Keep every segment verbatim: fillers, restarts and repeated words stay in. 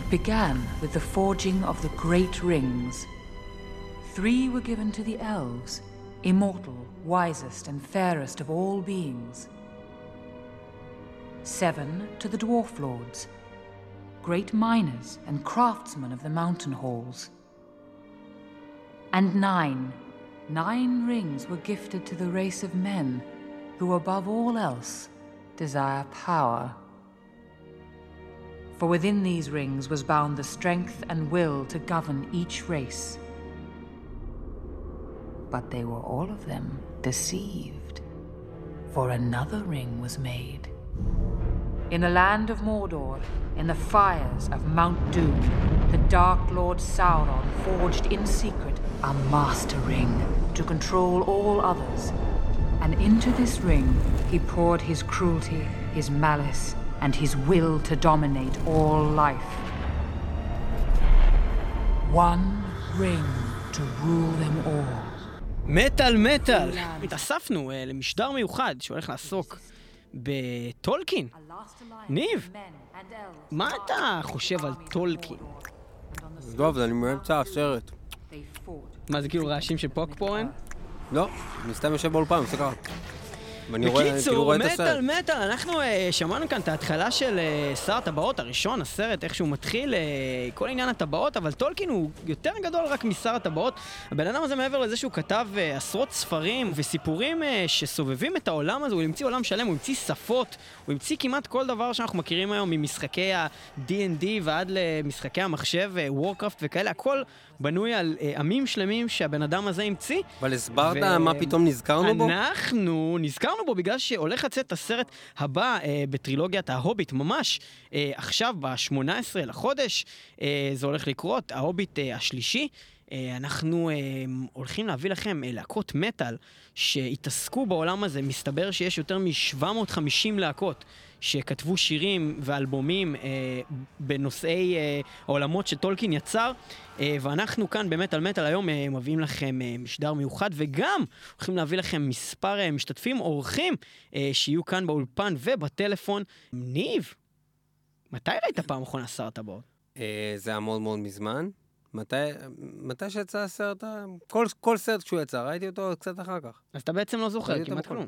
It began with the forging of the Great Rings. Three were given to the elves, immortal, wisest and fairest of all beings. Seven to the Dwarf Lords, great miners and craftsmen of the mountain halls. And nine, nine rings were gifted to the race of men, who above all else desire power. For within these rings was bound the strength and will to govern each race. But they were all of them deceived, for another ring was made. In the land of Mordor, in the fires of Mount Doom, the Dark Lord Sauron forged in secret a Master Ring to control all others, and into this ring he poured his cruelty, his malice, and his will to dominate all life. One ring to rule them all. מטל מטל! התאספנו uh, למשדר מיוחד שהולך לעסוק בטולקין. ניב, מה אתה חושב על טולקין? לא, אבל אני מאמצע הסרט. מה זה, כאילו רעשים של פוקפורן? לא, אני סתם יושב באולפן, עושה ככה. בקיצור, מטל מטל, אנחנו שמענו כאן את ההתחלה של שר הטבעות הראשון, הסרט, איך שהוא מתחיל, כל עניין הטבעות, אבל טולקין הוא יותר גדול רק משר הטבעות. הבן אדם הזה, מעבר לזה שהוא כתב עשרות ספרים וסיפורים שסובבים את העולם הזה, הוא המציא עולם שלם, הוא המציא שפות, הוא המציא כמעט כל דבר שאנחנו מכירים היום, ממשחקי ה-די אנד די ועד למשחקי המחשב, וורקראפט וכאלה, הכל בנוי על עמים שלמים שהבן אדם הזה המציא. אבל הסברת מה פתאום נזכרנו בו? אנחנו נזכרנו בו בגלל שהולך לצאת הסרט הבא אה, בטרילוגיית ההוביט, ממש אה, עכשיו ב-שמונה עשרה לחודש אה, זה הולך לקרות, ההוביט אה, השלישי. אה, אנחנו אה, הולכים להביא לכם אה, להקות מטל שהתעסקו בעולם הזה. מסתבר שיש יותר מ-שבע מאות וחמישים להקות שכתבו שירים ואלבומים אה, בנושאי אה, העולמות שטולקין יצר, אה, ואנחנו כאן במטל מטל היום אה, מביאים לכם אה, משדר מיוחד, וגם הולכים להביא לכם מספר אה, משתתפים, אורחים אה, שיהיו כאן באולפן ובטלפון. ניב, מתי ראית פעם אחרונה שר הטבעות? אה, זה היה מאוד מאוד מזמן. מתי, מתי שיצא הסרט? כל, כל סרט כשהוא יצא, ראיתי אותו קצת אחר כך. אז אתה בעצם לא זוכר, כמעט כלום.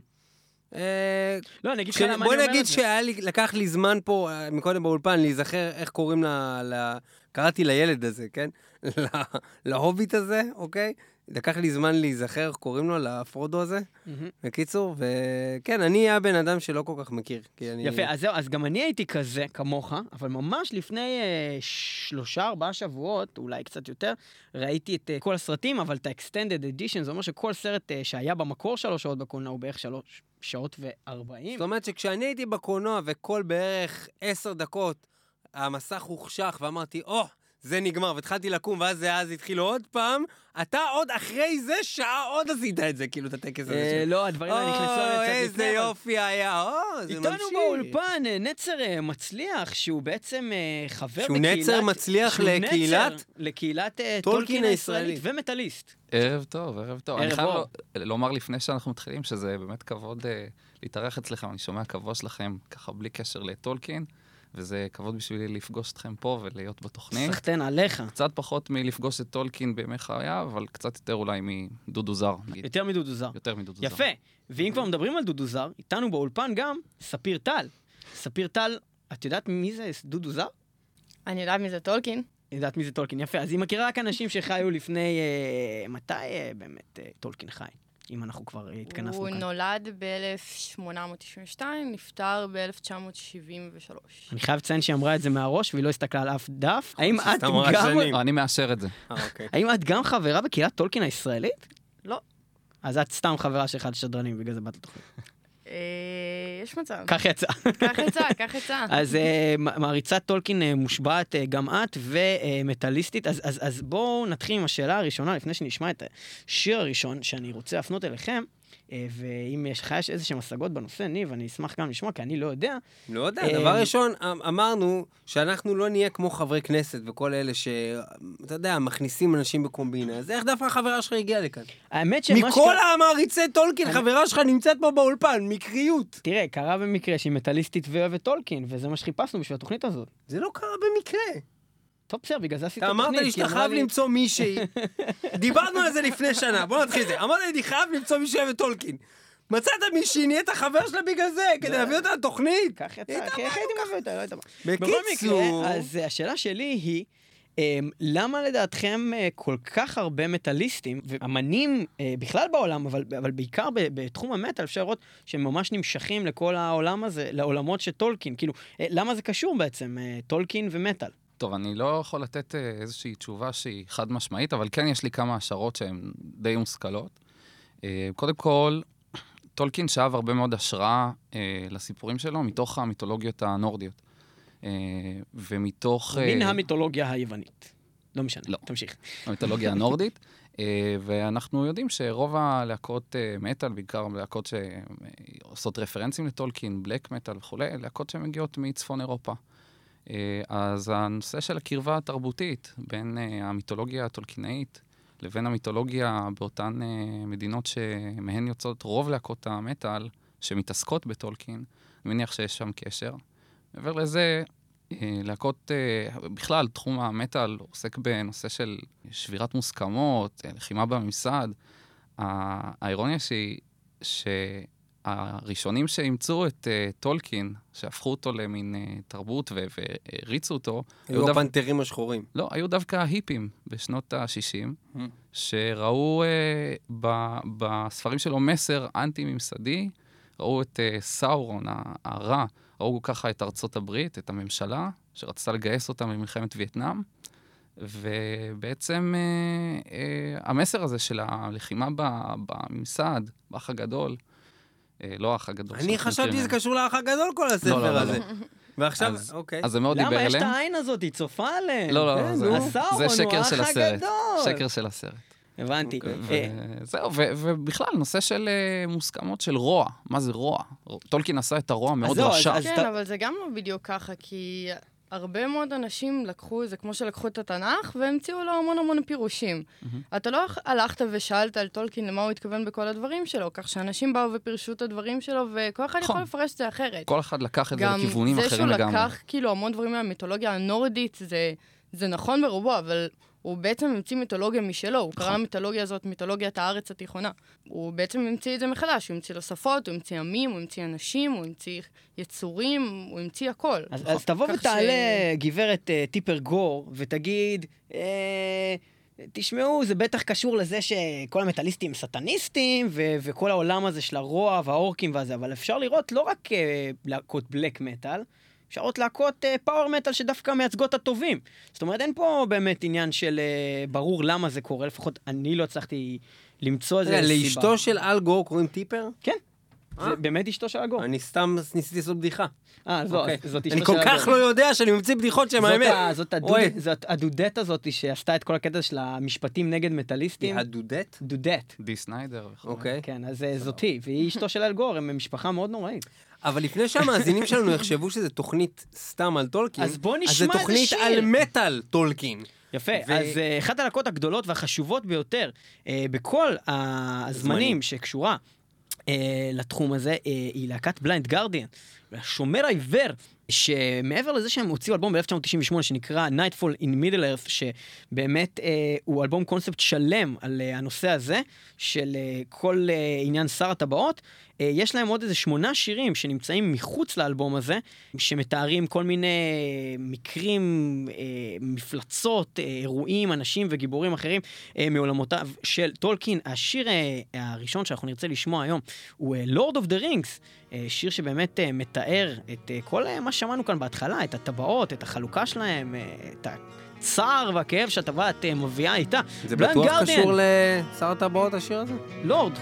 בוא נגיד שלקח לי זמן פה מקודם באולפן להיזכר איך קוראים לה, קראתי לילד הזה, כן? להוביט הזה, אוקיי? לקח לי זמן להיזכר איך קוראים לו, לפרודו הזה, בקיצור, וכן, אני היה בן אדם שלא כל כך מכיר. יפה, אז גם אני הייתי כזה, כמוך, אבל ממש לפני שלושה, ארבעה שבועות, אולי קצת יותר, ראיתי את כל הסרטים, אבל את ה-Extended Edition, זה אומר שכל סרט שהיה במקור שלוש שעות בקולנוע, הוא בערך שלוש שעות וארבעים. זאת אומרת שכשאני הייתי בקולנוע, וכל בערך עשר דקות, המסך הוחשך, ואמרתי, או! זה נגמר, והתחלתי לקום, ואז אז התחילו עוד פעם, אתה עוד אחרי זה שעה עוד עשית את זה, כאילו את הטקס הזה. לא, הדברים האלה נכנסו לצד לפני. איזה יופי היה, או, זה ממשיך. איתנו באולפן נצר מצליח, שהוא בעצם חבר בקהילת... שהוא נצר מצליח לקהילת? לקהילת טולקין הישראלית ומטליסט. ערב טוב, ערב טוב. אני חייב לומר לפני שאנחנו מתחילים, שזה באמת כבוד להתארח אצלכם, אני שומע כבוד שלכם, ככה בלי קשר לטולקין. וזה כבוד בשבילי לפגוש אתכם פה ולהיות בתוכנית. סחטן עליך. קצת פחות מלפגוש את טולקין בימי חייה, אבל קצת יותר אולי מדודו זר. יותר מדודו זר. יותר מדודו זר. יפה. ואם כבר מדברים על דודו זר, איתנו באולפן גם ספיר טל. ספיר טל, את יודעת מי זה דודו זר? אני יודעת מי זה טולקין. יודעת מי זה טולקין, יפה. אז היא מכירה רק אנשים שחיו לפני... מתי באמת טולקין חי? אם אנחנו כבר התכנסנו כאן. הוא נולד ב-אלף שמונה מאות תשעים ושתיים, נפטר ב-אלף תשע מאות שבעים ושלוש. אני חייב לציין שהיא אמרה את זה מהראש, והיא לא הסתכלה על אף דף. האם את גם... אני מאשר את זה. האם את גם חברה בקהילת טולקין הישראלית? לא. אז את סתם חברה של אחד השדרנים, בגלל זה באת לתוכנית. יש מצב. כך יצא. כך יצא, כך יצא. אז מעריצת טולקין מושבעת גם את ומטליסטית, אז בואו נתחיל עם השאלה הראשונה, לפני שנשמע את השיר הראשון שאני רוצה להפנות אליכם, ואם יש לך איזשהם השגות בנושא, ניב, אני אשמח גם לשמוע, כי אני לא יודע. לא יודע, דבר ראשון, אמרנו שאנחנו לא נהיה כמו חברי כנסת וכל אלה ש... אתה יודע, מכניסים אנשים בקומבינה, אז איך דווקא החברה שלך הגיעה לכאן? האמת שמה... מכל המעריצי טולקין, חברה שלך נמצאת פה באולפן, מקריות. תראה, קרה במקרה שהיא מטליסטית ואוהבת טולקין, וזה מה שחיפשנו בשביל התוכנית הזאת. זה לא קרה במקרה. טוב, בסדר, בגלל זה עשית את התוכנית. אמרת לי שאתה חייב למצוא מישהי. דיברנו על זה לפני שנה, בוא נתחיל את זה. אמרת לי, אני חייב למצוא מישהי וטולקין. מצאת מישהי, נהיית חבר שלה בגלל זה, כדי להביא אותה לתוכנית. כך יצא, כי איך הייתי מביא אותה, לא הייתה מה. בקיצור. אז השאלה שלי היא, למה לדעתכם כל כך הרבה מטליסטים, ואמנים בכלל בעולם, אבל בעיקר בתחום המטל, אפשר לראות שהם ממש נמשכים לכל העולם הזה, לעולמות שטולקין, כאילו, למה זה קשור בעצם, טולקין ומטל? טוב, אני לא יכול לתת איזושהי תשובה שהיא חד משמעית, אבל כן יש לי כמה השערות שהן די מושכלות. קודם כל, טולקין שאב הרבה מאוד השראה לסיפורים שלו, מתוך המיתולוגיות הנורדיות. ומתוך... מן המיתולוגיה היוונית. לא משנה, לא. תמשיך. המיתולוגיה הנורדית, ואנחנו יודעים שרוב הלהקות מטל, בעיקר להקות שעושות רפרנסים לטולקין, בלק מטל וכו', להקות שמגיעות מצפון אירופה. אז הנושא של הקרבה התרבותית בין המיתולוגיה הטולקינאית לבין המיתולוגיה באותן מדינות שמהן יוצאות רוב להקות המטל שמתעסקות בטולקין, אני מניח שיש שם קשר. מעבר לזה, להקות, בכלל, תחום המטל עוסק בנושא של שבירת מוסכמות, לחימה בממסד. האירוניה שהיא שהראשונים שהמצאו את טולקין, שהפכו אותו למין תרבות והריצו אותו, היו הפנתרים השחורים. לא, היו דווקא היפים בשנות ה-שישים, שראו בספרים שלו מסר אנטי-ממסדי, ראו את סאורון, הרע, ראו ככה את ארצות הברית, את הממשלה, שרצתה לגייס אותם למלחמת וייטנאם, ובעצם המסר הזה של הלחימה בממסד, באח הגדול, לא האח הגדול. אני חשבתי שזה קשור לאח הגדול כל הספר הזה. ועכשיו, אוקיי. אז זה מאוד דיבר אליהם. למה יש את העין הזאת? היא צופה עליהם. לא, לא, זה שקר של הסרט. שקר של הסרט. הבנתי. זהו, ובכלל, נושא של מוסכמות של רוע. מה זה רוע? טולקין עשה את הרוע מאוד רשע. כן, אבל זה גם לא בדיוק ככה, כי הרבה מאוד אנשים לקחו, זה כמו שלקחו את התנ"ך, והמציאו לו המון המון פירושים. אתה לא הלכת ושאלת על טולקין למה הוא התכוון בכל הדברים שלו, כך שאנשים באו ופירשו את הדברים שלו, וכל אחד יכול לפרש את זה אחרת. כל אחד לקח את זה לכיוונים אחרים לגמרי. גם זה שהוא לקח כאילו המון דברים מהמיתולוגיה הנורדית, זה נכון ברובו, אבל הוא בעצם המציא מיתולוגיה משלו, הוא קרא המיתולוגיה הזאת, מיתולוגיית הארץ התיכונה. הוא בעצם המציא את זה מחדש, הוא המציא לשפות, הוא המציא עמים, הוא המציא אנשים, הוא המציא יצורים, הוא המציא הכל. אז תבוא ותעלה גברת טיפר גור ותגיד, תשמעו, זה בטח קשור לזה שכל המטליסטים הם סטניסטים, וכל העולם הזה של הרוע והאורקים והזה, אבל אפשר לראות לא רק להקות בלק מטל, שעות להקות פאוור מטל שדווקא מייצגות הטובים. זאת אומרת, אין פה באמת עניין של ברור למה זה קורה, לפחות אני לא הצלחתי למצוא איזה סיבה. לאשתו של אל גור קוראים טיפר? כן. זה באמת אשתו של אל גור. אני סתם ניסיתי לעשות בדיחה. אה, זאת אשתו של אל גור. אני כל כך לא יודע שאני ממציא בדיחות שהם האמת. זאת הדודט הזאת שעשתה את כל הקטע של המשפטים נגד מטליסטים. הדודט? דודט. די סניידר. אוקיי. כן, אז זאת היא, והיא אשתו של אל גור, הם משפחה מאוד נוראית. אבל לפני שהמאזינים שלנו יחשבו שזה תוכנית סתם על טולקין, אז בוא נשמע את השיר. אז זה תוכנית על מטל טולקין. יפה, אז אחת הלהקות הגדולות והחשובות ביותר בכל הזמנים שקשורה לתחום הזה היא להקת בליינד גרדיאן, והשומר העיוור, שמעבר לזה שהם הוציאו אלבום ב-אלף תשע מאות תשעים ושמונה שנקרא Nightfall in Middle Earth, שבאמת אה, הוא אלבום קונספט שלם על אה, הנושא הזה של אה, כל אה, עניין שר הטבעות. אה, יש להם עוד איזה שמונה שירים שנמצאים מחוץ לאלבום הזה, שמתארים כל מיני מקרים, אה, מפלצות, אה, אירועים, אנשים וגיבורים אחרים אה, מעולמותיו של טולקין. השיר אה, הראשון שאנחנו נרצה לשמוע היום הוא אה, Lord of the Rings, אה, שיר שבאמת אה, מתאר את אה, כל מה שמענו כאן בהתחלה, את הטבעות, את החלוקה שלהם, את הצער והכאב שהטבעת מביאה איתה. זה בטוח קשור לצער הטבעות השיר הזה? Lord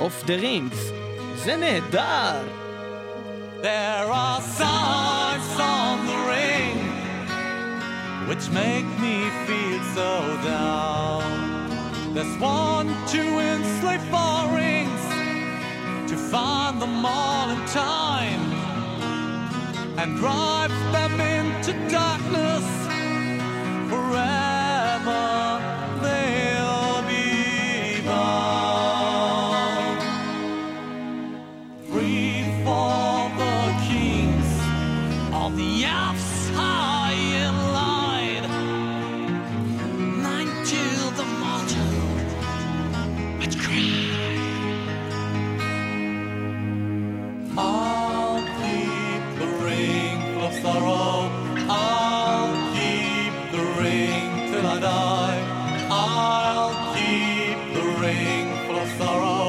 of the Rings. זה נהדר. There are signs on the ring which make me feel so down. There's one, two, and slave four rings to find them all in time and drive them into darkness forever. They'll be bound. Free for the kings of the elves high in line. Let's cry. I'll keep the ring of sorrow. I'll keep the ring till I die. I'll keep the ring of sorrow.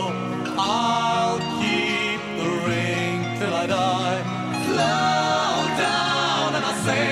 I'll keep the ring till I die. Slow down and I say.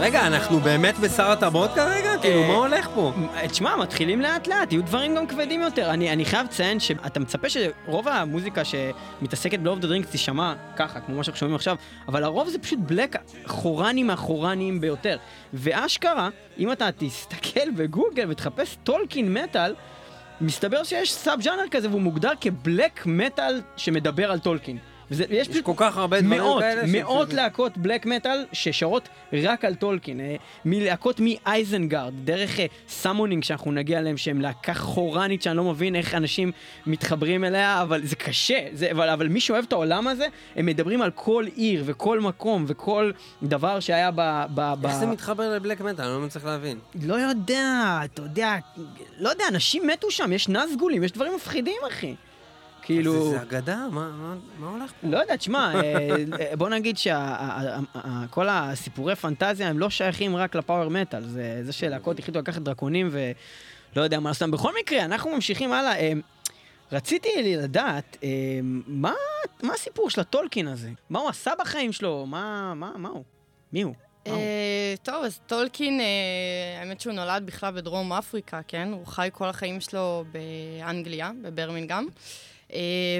רגע, אנחנו באמת בשר הטבעות כרגע? כאילו, מה הולך פה? תשמע, מתחילים לאט לאט, יהיו דברים גם כבדים יותר. אני חייב לציין שאתה מצפה שרוב המוזיקה שמתעסקת ב-Love the Drink תשמע ככה, כמו מה שאנחנו שומעים עכשיו, אבל הרוב זה פשוט בלק חורנים מהחורנים ביותר. ואשכרה, אם אתה תסתכל בגוגל ותחפש טולקין מטל, מסתבר שיש סאב ג'אנר כזה והוא מוגדר כבלק מטל שמדבר על טולקין. וזה, יש, יש כל כך הרבה דברים מאות, כאלה מאות שזה... להקות בלק מטל ששרות רק על טולקין, מלהקות מאייזנגרד, דרך סמונינג שאנחנו נגיע אליהם, שהם להקה חורנית שאני לא מבין איך אנשים מתחברים אליה, אבל זה קשה, זה, אבל, אבל מי שאוהב את העולם הזה, הם מדברים על כל עיר וכל מקום וכל דבר שהיה ב... ב, ב... איך זה מתחבר לבלק מטל? אני לא מצליח להבין. לא יודע, אתה יודע, לא יודע, אנשים מתו שם, יש נזגולים, יש דברים מפחידים, אחי. כאילו... זה אגדה? מה, מה, מה הולך פה? לא יודע, תשמע, בוא נגיד שכל הסיפורי פנטזיה הם לא שייכים רק לפאוור מטל, זה, זה שלהקות החליטו לקחת דרקונים ולא יודע מה לעשות. בכל מקרה, אנחנו ממשיכים הלאה. רציתי לדעת, מה, מה הסיפור של הטולקין הזה? מה הוא עשה בחיים שלו? מה, מה, מה הוא? מי הוא? טוב, אז טולקין, האמת שהוא נולד בכלל בדרום אפריקה, כן? הוא חי כל החיים שלו באנגליה, בברמינגהם.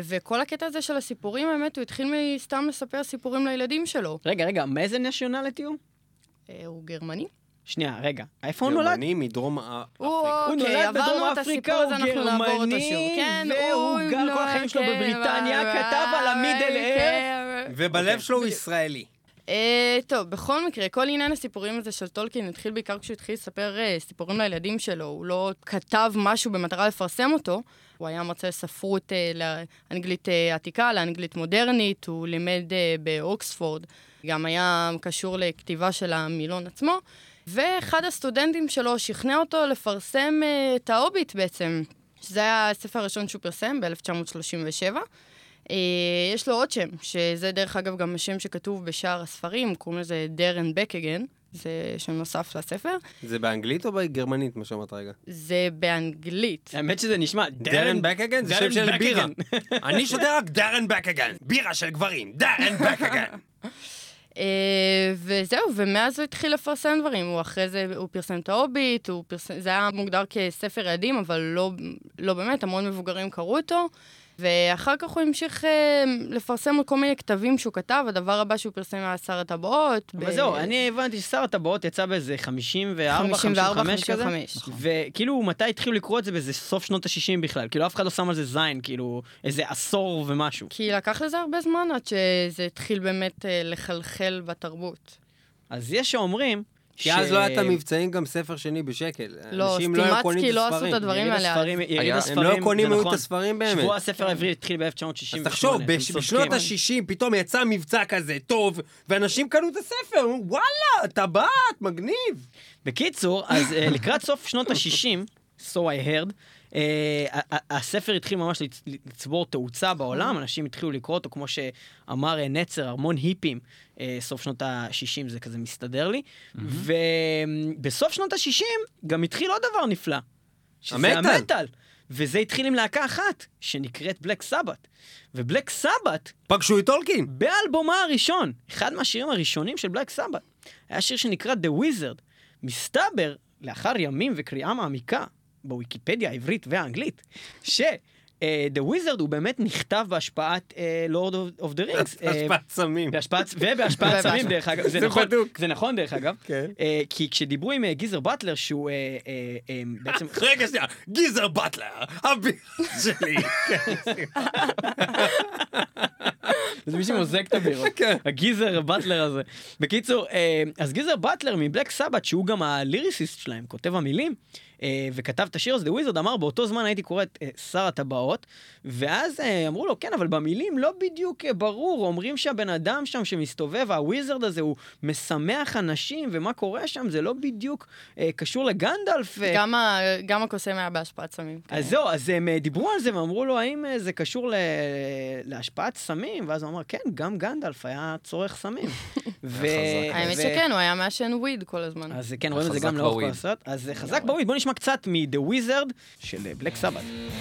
וכל הקטע הזה של הסיפורים, האמת, הוא התחיל מסתם לספר סיפורים לילדים שלו. רגע, רגע, מאיזה נשיונליטי הוא? הוא גרמני. שנייה, רגע, איפה הוא נולד? גרמני מדרום אפריקה. הוא נולד בדרום אפריקה, הוא גרמני, והוא גר כל החיים שלו בבריטניה, כתב על המידל ארץ, ובלב שלו הוא ישראלי. טוב, בכל מקרה, כל עניין הסיפורים הזה של טולקין התחיל בעיקר כשהוא התחיל לספר סיפורים לילדים שלו. הוא לא כתב משהו במטרה לפרסם אותו. הוא היה מרצה ספרות לאנגלית עתיקה, לאנגלית מודרנית, הוא לימד באוקספורד, גם היה קשור לכתיבה של המילון עצמו, ואחד הסטודנטים שלו שכנע אותו לפרסם את ההוביט בעצם, שזה היה הספר הראשון שהוא פרסם ב-אלף תשע מאות שלושים ושבע. יש לו עוד שם, שזה דרך אגב גם השם שכתוב בשאר הספרים, קוראים לזה דרן בקגן, זה שנוסף לספר. זה באנגלית או בגרמנית, מה שאמרת רגע? זה באנגלית. האמת שזה נשמע, דרן בקגן זה שם של בירה. אני שותה רק דרן בקגן, בירה של גברים, דרן בקגן. וזהו, ומאז הוא התחיל לפרסם דברים, הוא אחרי זה, הוא פרסם את ההוביט, זה היה מוגדר כספר ילדים, אבל לא באמת, המון מבוגרים קראו אותו, ואחר כך הוא המשיך אה, לפרסם כל מיני כתבים שהוא כתב, הדבר הבא שהוא פרסם היה שר הטבעות. אבל ב... זהו, אני הבנתי ששר הטבעות יצא באיזה חמישים וארבע חמישים וחמש כזה, וכאילו מתי התחילו לקרוא את זה באיזה סוף שנות ה-שישים בכלל, כאילו אף אחד לא שם על זה זין, כאילו איזה עשור ומשהו. כי לקח לזה הרבה זמן עד שזה התחיל באמת אה, לחלחל בתרבות. אז יש שאומרים... כי אז לא הייתה מבצעים גם ספר שני בשקל. לא, סטימצקי לא עשו את הדברים האלה. הם לא קונים היו את הספרים באמת. שבוע הספר העברי התחיל ב-אלף תשע מאות שישים ושמונה. אז תחשוב, בשנות ה-שישים פתאום יצא מבצע כזה טוב, ואנשים קנו את הספר, וואלה, טבעת, מגניב. בקיצור, אז לקראת סוף שנות ה-שישים, so I heard, הספר התחיל ממש לצבור תאוצה בעולם, אנשים התחילו לקרוא אותו, כמו שאמר נצר, המון היפים, סוף שנות ה-שישים, זה כזה מסתדר לי, ובסוף שנות ה-שישים גם התחיל עוד דבר נפלא, שזה המטל. וזה התחיל עם להקה אחת, שנקראת בלק סבת. ובלק סבת... פגשו את טולקין. באלבומה הראשון, אחד מהשירים הראשונים של בלק סבת, היה שיר שנקרא The Wizard. מסתבר, לאחר ימים וקריאה מעמיקה, בוויקיפדיה העברית והאנגלית, ש... The Wizard הוא באמת נכתב בהשפעת Lord of the Rings. בהשפעת סמים. ובהשפעת סמים, דרך אגב. זה בדוק. זה נכון, דרך אגב. כי כשדיברו עם גיזר באטלר, שהוא בעצם... רגע, שנייה, גיזר באטלר, הבירה שלי. זה מי שמוזג את הבירות. הגיזר באטלר הזה. בקיצור, אז גיזר באטלר מבלק סבת, שהוא גם הליריסיסט שלהם, כותב המילים, וכתב את השיר הזה, The Wizard, אמר, באותו זמן הייתי קורא את שר הטבעות, ואז אמרו לו, כן, אבל במילים לא בדיוק ברור, אומרים שהבן אדם שם שמסתובב, הוויזרד הזה, הוא משמח אנשים, ומה קורה שם, זה לא בדיוק קשור לגנדלף. גם הקוסם היה בהשפעת סמים. אז זהו, אז הם דיברו על זה, ואמרו לו, האם זה קשור להשפעת סמים? ואז הוא אמר, כן, גם גנדלף היה צורך סמים. האמת שכן, הוא היה מעשן וויד כל הזמן. אז כן, רואים את זה גם לאורך כל הסרט. אז חזק בוויד, בוא נשמע קצת מ-The Wizard של Black Sabbath.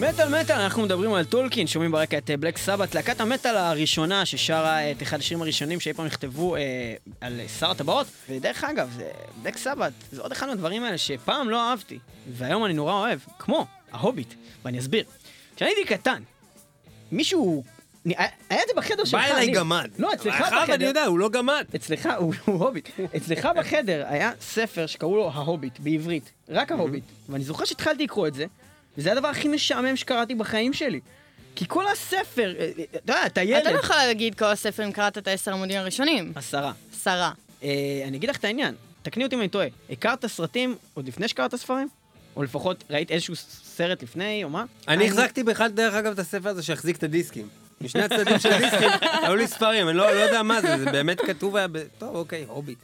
מטל מטל, אנחנו מדברים על טולקין, שומעים ברקע את בלק סבת, להקת המטל הראשונה ששרה את אחד השירים הראשונים שאי פעם נכתבו אה, על שר הטבעות, ודרך אגב, בלק סבת זה עוד אחד מהדברים האלה שפעם לא אהבתי, והיום אני נורא אוהב, כמו ההוביט, ואני אסביר. כשאני הייתי קטן, מישהו... היה זה בחדר שלך. בא אליי גמד. לא, אצלך בחדר. אחר אני יודע, הוא לא גמד. אצלך, הוא הוביט. אצלך בחדר היה ספר שקראו לו ההוביט, בעברית, רק ההוביט, ואני זוכר שהתחלתי לקרוא את זה, וזה הדבר הכי משעמם שקראתי בחיים שלי. כי כל הספר, אתה יודע, אתה ילד... אתה לא יכול להגיד כל הספר אם קראת את העשר עמודים הראשונים. עשרה. עשרה. אני אגיד לך את העניין, תקני אותי אם אני טועה. הכרת סרטים עוד לפני שקראת ספרים? או לפחות ראית איזשהו סרט לפני, או מה? אני החזקתי בכלל דרך אגב את הספר הזה שהחזיק את הדיסקים. משני הצדדים של הדיסקים, היו לי ספרים, אני לא יודע מה זה, זה באמת כתוב היה ב... טוב, אוקיי, הוביט.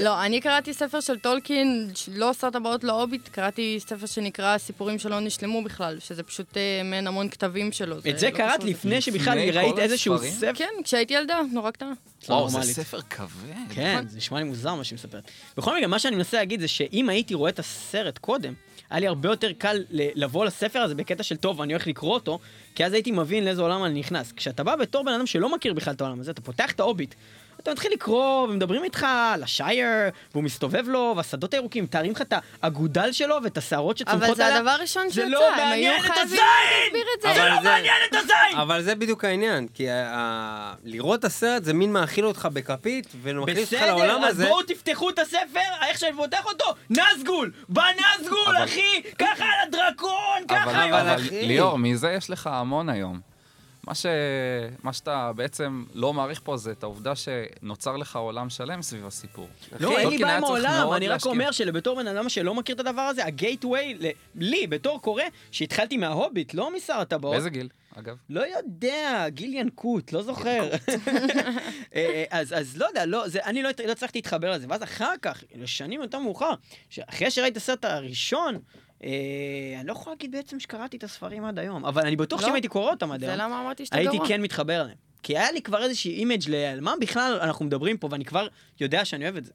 לא, אני קראתי ספר של טולקין, לא שר הטבעות, לא הוביט, קראתי ספר שנקרא סיפורים שלא נשלמו בכלל, שזה פשוט מן המון כתבים שלו. את זה קראת לפני שבכלל ראית איזשהו ספר? כן, כשהייתי ילדה, נורא קטנה. וואו, זה ספר כבד. כן, זה נשמע לי מוזר מה שהיא מספרת. בכל מקרה, מה שאני מנסה להגיד זה שאם הייתי רואה את הסרט קודם, היה לי הרבה יותר קל לבוא לספר הזה בקטע של טוב, אני הולך לקרוא אותו, כי אז הייתי מבין לאיזה עולם אני נכנס. כשאתה בא בתור בן אדם שלא מכיר בכלל את העולם הזה, אתה פותח את ההוביט, אתה מתחיל לקרוא, ומדברים איתך על השייר, והוא מסתובב לו, והשדות הירוקים, תארים לך את האגודל שלו, ואת השערות שצומחות עליו. אבל זה הדבר הראשון שיצא. זה לא מעניין את הזין! זה לא מעניין את הזין! אבל זה בדיוק העניין, כי לראות את הסרט זה מין מאכיל אותך בכפית, ומכניס אותך לעולם הזה. בסדר, אז בואו תפתחו את הספר, איך שאני פותח אותו, נזגול! בנזגול, אחי! ככה על הדרקון, ככה היום, אחי! ליאור, מזה יש לך המון היום. מה, ש... מה שאתה בעצם לא מעריך פה זה את העובדה שנוצר לך עולם שלם סביב הסיפור. לא, אין לי בעיה עם העולם, אני רק אומר שלבתור בן אדם שלא מכיר את הדבר הזה, הגייטווי לי, בתור קורא, שהתחלתי מההוביט, לא משר הטבעות. באיזה גיל, אגב? לא יודע, גיל ינקות, לא זוכר. אז לא יודע, אני לא צריכתי להתחבר לזה, ואז אחר כך, לשנים יותר מאוחר, אחרי שראיתי את הסרט הראשון, אני לא יכולה להגיד בעצם שקראתי את הספרים עד היום, אבל אני בטוח שאם הייתי קורא אותם עד היום, זה למה אמרתי שאתה גרוע. הייתי כן מתחבר אליהם. כי היה לי כבר איזושהי אימג' על מה בכלל אנחנו מדברים פה, ואני כבר יודע שאני אוהב את זה.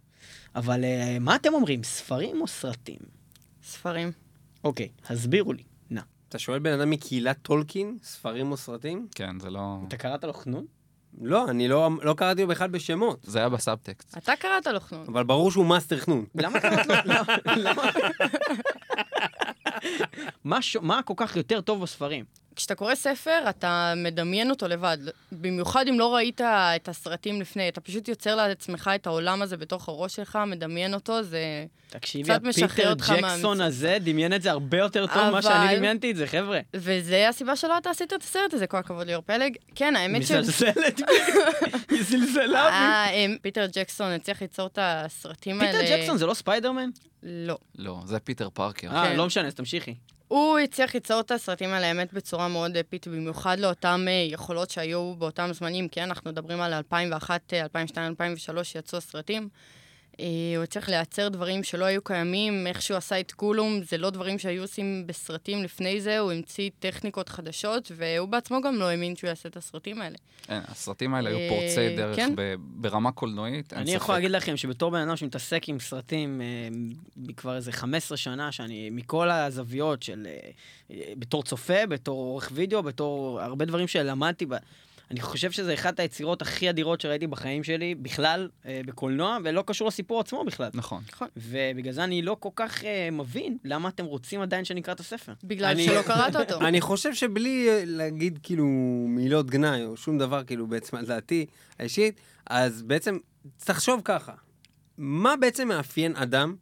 אבל מה אתם אומרים, ספרים או סרטים? ספרים. אוקיי, הסבירו לי, נא. אתה שואל בן אדם מקהילת טולקין, ספרים או סרטים? כן, זה לא... אתה קראת לו חנון? לא, אני לא, לא קראתי לו בכלל בשמות. זה היה בסאבטקסט. אתה קראת לו חנון. אבל ברור שהוא מאסטר חנון. למה קראת לו? למה? מה כל כך יותר טוב בספרים? כשאתה קורא ספר, אתה מדמיין אותו לבד. במיוחד אם לא ראית את הסרטים לפני, אתה פשוט יוצר לעצמך את העולם הזה בתוך הראש שלך, מדמיין אותו, זה תקשיבי, קצת משחרר אותך מהמציא. פיטר ג'קסון הזה דמיין את זה הרבה יותר טוב אבל... מה שאני דמיינתי את זה, חבר'ה. וזה הסיבה שלא אתה עשית את הסרט הזה, כל הכבוד ליאור פלג. כן, האמת ש... מזלזלת, היא זלזלה. פיטר ג'קסון הצליח ליצור את הסרטים האלה. פיטר ג'קסון זה לא ספיידרמן? לא. לא, זה פיטר פארקר. אה, לא משנה, אז תמשיכי. הוא הצליח ליצור את הסרטים על האמת בצורה מאוד אפית, במיוחד לאותם יכולות שהיו באותם זמנים, כי אנחנו מדברים על אלפיים ואחת, אלפיים ושתיים, אלפיים ושלוש שיצאו הסרטים. הוא הצליח לייצר דברים שלא היו קיימים, איך שהוא עשה את קולום, זה לא דברים שהיו עושים בסרטים לפני זה, הוא המציא טכניקות חדשות, והוא בעצמו גם לא האמין שהוא יעשה את הסרטים האלה. אין, הסרטים האלה היו פורצי דרך ברמה קולנועית. אני יכול להגיד לכם שבתור בן אדם שמתעסק עם סרטים כבר איזה חמש עשרה שנה, שאני מכל הזוויות של בתור צופה, בתור עורך וידאו, בתור הרבה דברים שלמדתי בה, אני חושב שזה אחת היצירות הכי אדירות שראיתי בחיים שלי, בכלל, אה, בקולנוע, ולא קשור לסיפור עצמו בכלל. נכון. ובגלל זה אני לא כל כך אה, מבין למה אתם רוצים עדיין שנקרא את הספר. בגלל אני... שלא קראת אותו. אני חושב שבלי להגיד כאילו מילות גנאי או שום דבר כאילו בעצם על דעתי האישית, אז בעצם תחשוב ככה, מה בעצם מאפיין אדם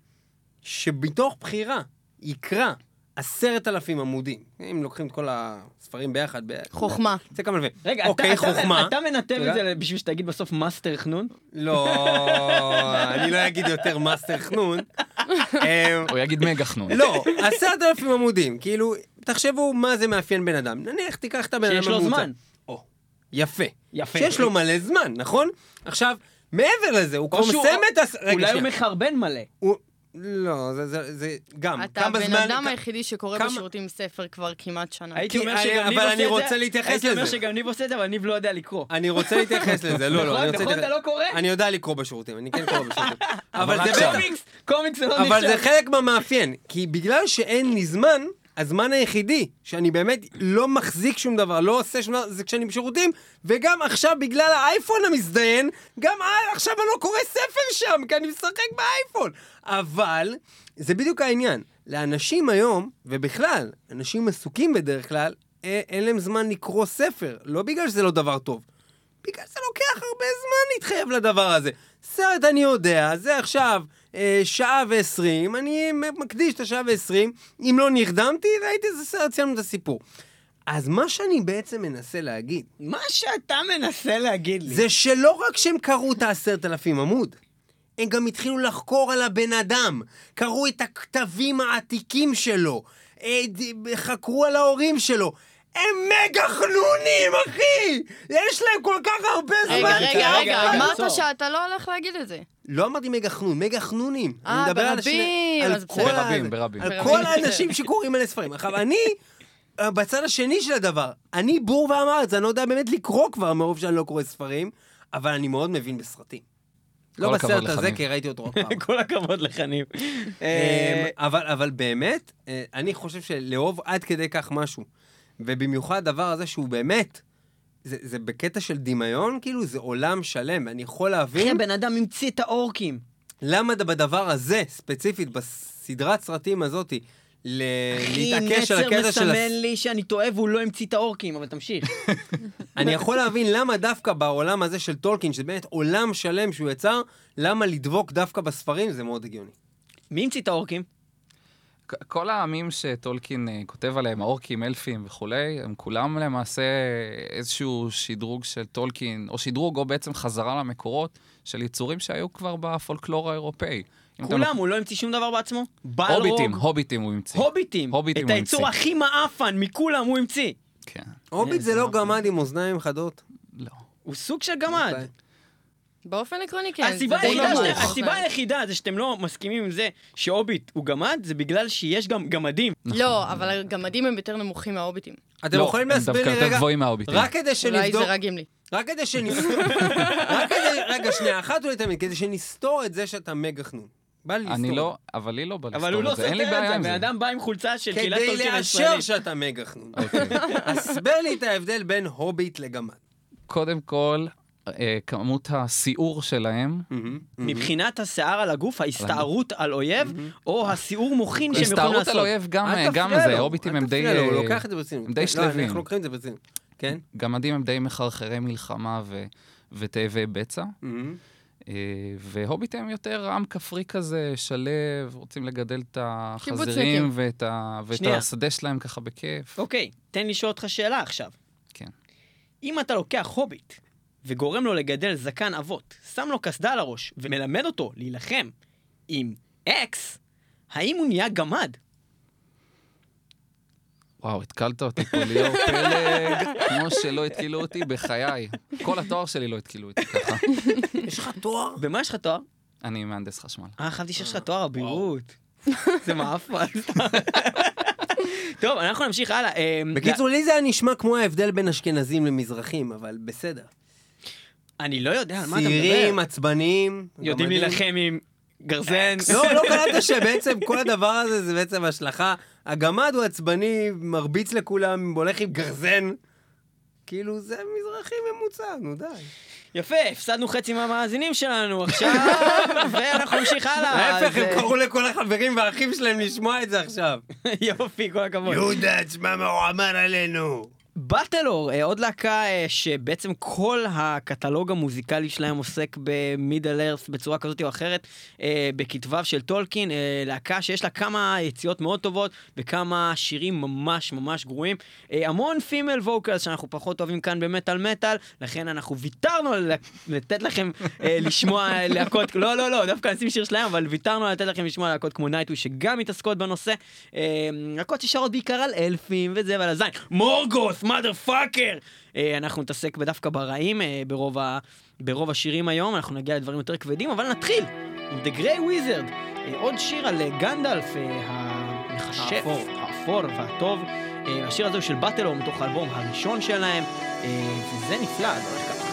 שבתוך בחירה יקרא עשרת אלפים עמודים. אם לוקחים את כל הספרים ביחד... חוכמה. זה כמה לבי. רגע, אתה מנתב את זה בשביל שתגיד בסוף מאסטר חנון? לא, אני לא אגיד יותר מאסטר חנון. הוא יגיד מגה חנון. לא, עשרת אלפים עמודים. כאילו, תחשבו מה זה מאפיין בן אדם. נניח, תיקח את הבן אדם ממוצע. שיש לו זמן. יפה. יפה. שיש לו מלא זמן, נכון? עכשיו, מעבר לזה, הוא כבר מסיים את... אולי הוא מחרבן מלא. לא, זה, זה, זה גם. אתה הבן אדם היחידי שקורא בשירותים ספר כבר כמעט שנה. הייתי אומר שגם ניב עושה את זה. אבל אני רוצה להתייחס לזה. הייתי אומר שגם ניב עושה את זה, אבל ניב לא יודע לקרוא. אני רוצה להתייחס לזה, לא, לא. נכון, אתה לא קורא? אני יודע לקרוא בשירותים, אני כן קורא בשירותים. אבל זה קומיקס, קומיקס זה לא נפשע. אבל זה חלק מהמאפיין, כי בגלל שאין לי זמן, הזמן היחידי שאני באמת לא מחזיק שום דבר, לא עושה שום דבר, זה כשאני בשירותים, וגם עכשיו בגלל האייפון המזדיין, גם עכשיו אני לא קורא ספר שם, כי אני משחק באייפון. אבל זה בדיוק העניין. לאנשים היום, ובכלל, אנשים עסוקים בדרך כלל, אין להם זמן לקרוא ספר, לא בגלל שזה לא דבר טוב. בגלל זה לוקח הרבה זמן להתחייב לדבר הזה. סרט אני יודע, זה עכשיו... שעה ועשרים, אני מקדיש את השעה ועשרים, אם לא נרדמתי, ראיתי איזה סרט, ציינו את הסיפור. אז מה שאני בעצם מנסה להגיד... מה שאתה מנסה להגיד לי... זה שלא רק שהם קראו את העשרת אלפים עמוד, הם גם התחילו לחקור על הבן אדם, קראו את הכתבים העתיקים שלו, חקרו על ההורים שלו, הם מגה חנונים, אחי! יש להם כל כך הרבה זמן. רגע, רגע, רגע, אמרת שאתה לא הולך להגיד את זה. לא אמרתי מגה חנון, מגה חנונים. אה, ברבים. ברבים, ברבים. על כל האנשים שקוראים על ספרים. עכשיו, אני, בצד השני של הדבר, אני בור ואמר את זה, אני לא יודע באמת לקרוא כבר מרוב שאני לא קורא ספרים, אבל אני מאוד מבין בסרטים. לא בסרט הזה, כי ראיתי אותו רק פעם. כל הכבוד לחנים. אבל באמת, אני חושב שלאהוב עד כדי כך משהו. ובמיוחד הדבר הזה שהוא באמת, זה, זה בקטע של דמיון, כאילו זה עולם שלם, אני יכול להבין... אחי, בן אדם המציא את האורקים. למה בדבר הזה, ספציפית, בסדרת סרטים הזאת, ל... להתעקש על הקטע של... אחי, נצר מסמן הס... לי שאני טועה והוא לא המציא את האורקים, אבל תמשיך. אני יכול להבין למה דווקא בעולם הזה של טולקין, שזה באמת עולם שלם שהוא יצר, למה לדבוק דווקא בספרים, זה מאוד הגיוני. מי המציא את האורקים? כל העמים שטולקין כותב עליהם, האורקים, אלפים וכולי, הם כולם למעשה איזשהו שדרוג של טולקין, או שדרוג, או בעצם חזרה למקורות של יצורים שהיו כבר בפולקלור האירופאי. כולם, הוא לא המציא שום דבר בעצמו? הוביטים, הוביטים הוא המציא. הוביטים? את היצור הכי מאפן מכולם הוא המציא. כן. הוביט זה לא גמד עם אוזניים חדות? לא. הוא סוג של גמד. באופן עקרוני כן. הסיבה היחידה זה שאתם לא מסכימים עם זה שהאוביט הוא גמד, זה בגלל שיש גם גמדים. לא, אבל הגמדים הם יותר נמוכים מהאוביטים. אתם יכולים להסביר לי רגע, רק כדי שנבדוק... אולי זה רגים לי. רק כדי שנסתור... רק כדי... רגע, שנייה, אחת ולתמיד, כדי שנסתור את זה שאתה מגה חנון. בא לי לסתור. אני לא, אבל לי לא בא לסתור את זה. אבל הוא לא סתר את זה, ואדם בא עם חולצה של קהילת טולקין הישראלית. כדי לאשר שאתה מגה חנון. הסבר לי את ההבדל בין הוביט לגמד. קודם כל כמות הסיעור שלהם. מבחינת השיער על הגוף, ההסתערות על אויב, או הסיעור מוכין שהם יכולים לעשות. הסתערות על אויב גם זה, הוביטים הם די... הוא לוקח את זה בצין. הם די שלבים. אנחנו לוקחים את זה בצין. כן? גמדים הם די מחרחרי מלחמה ותאבי בצע. והוביטים הם יותר עם כפרי כזה, שלב, רוצים לגדל את החזירים ואת השדה שלהם ככה בכיף. אוקיי, תן לי לשאול אותך שאלה עכשיו. כן. אם אתה לוקח הוביט וגורם לו לגדל זקן אבות, שם לו קסדה על הראש, ומלמד אותו להילחם עם אקס, האם הוא נהיה גמד? וואו, התקלת אותי פה ליאור פלג, כמו שלא התקילו אותי בחיי. כל התואר שלי לא התקילו אותי ככה. יש לך תואר? במה יש לך תואר? אני מהנדס חשמל. אה, חשבתי שיש לך תואר הבירות. זה מעפן. טוב, אנחנו נמשיך הלאה. בקיצור, לי זה נשמע כמו ההבדל בין אשכנזים למזרחים, אבל בסדר. אני לא יודע על מה אתה מדבר. צעירים, עצבנים. יודעים להילחם עם גרזן. לא, לא קלטת שבעצם כל הדבר הזה זה בעצם השלכה. הגמד הוא עצבני, מרביץ לכולם, הולך עם גרזן. כאילו זה מזרחי ממוצע, נו די. יפה, הפסדנו חצי מהמאזינים שלנו עכשיו, ואנחנו נמשיך הלאה. להפך, הם קראו לכל החברים והאחים שלהם לשמוע את זה עכשיו. יופי, כל הכבוד. יהודה, תשמע מה הוא אמר עלינו. בטלור, עוד להקה שבעצם כל הקטלוג המוזיקלי שלהם עוסק במידל ארת' בצורה כזאת או אחרת, בכתביו של טולקין, להקה שיש לה כמה יציאות מאוד טובות וכמה שירים ממש ממש גרועים, המון פימל ווקלס שאנחנו פחות אוהבים כאן במטל מטל, לכן אנחנו ויתרנו לתת לכם לשמוע להקות, לא לא לא, דווקא נשים שיר שלהם, אבל ויתרנו לתת לכם לשמוע להקות כמו נייטוויש שגם מתעסקות בנושא, להקות ששרות בעיקר על אלפים וזה ועל הזין, מורגוס מאדר פאקר! אנחנו נתעסק בדווקא ברעים ברוב, ה... ברוב השירים היום, אנחנו נגיע לדברים יותר כבדים, אבל נתחיל עם The Grey Wizard, עוד שיר על גנדלף, המחשף, האפור והטוב, השיר הזה של בטלור מתוך האלבום הראשון שלהם, וזה נפלא, זה הולך ככה.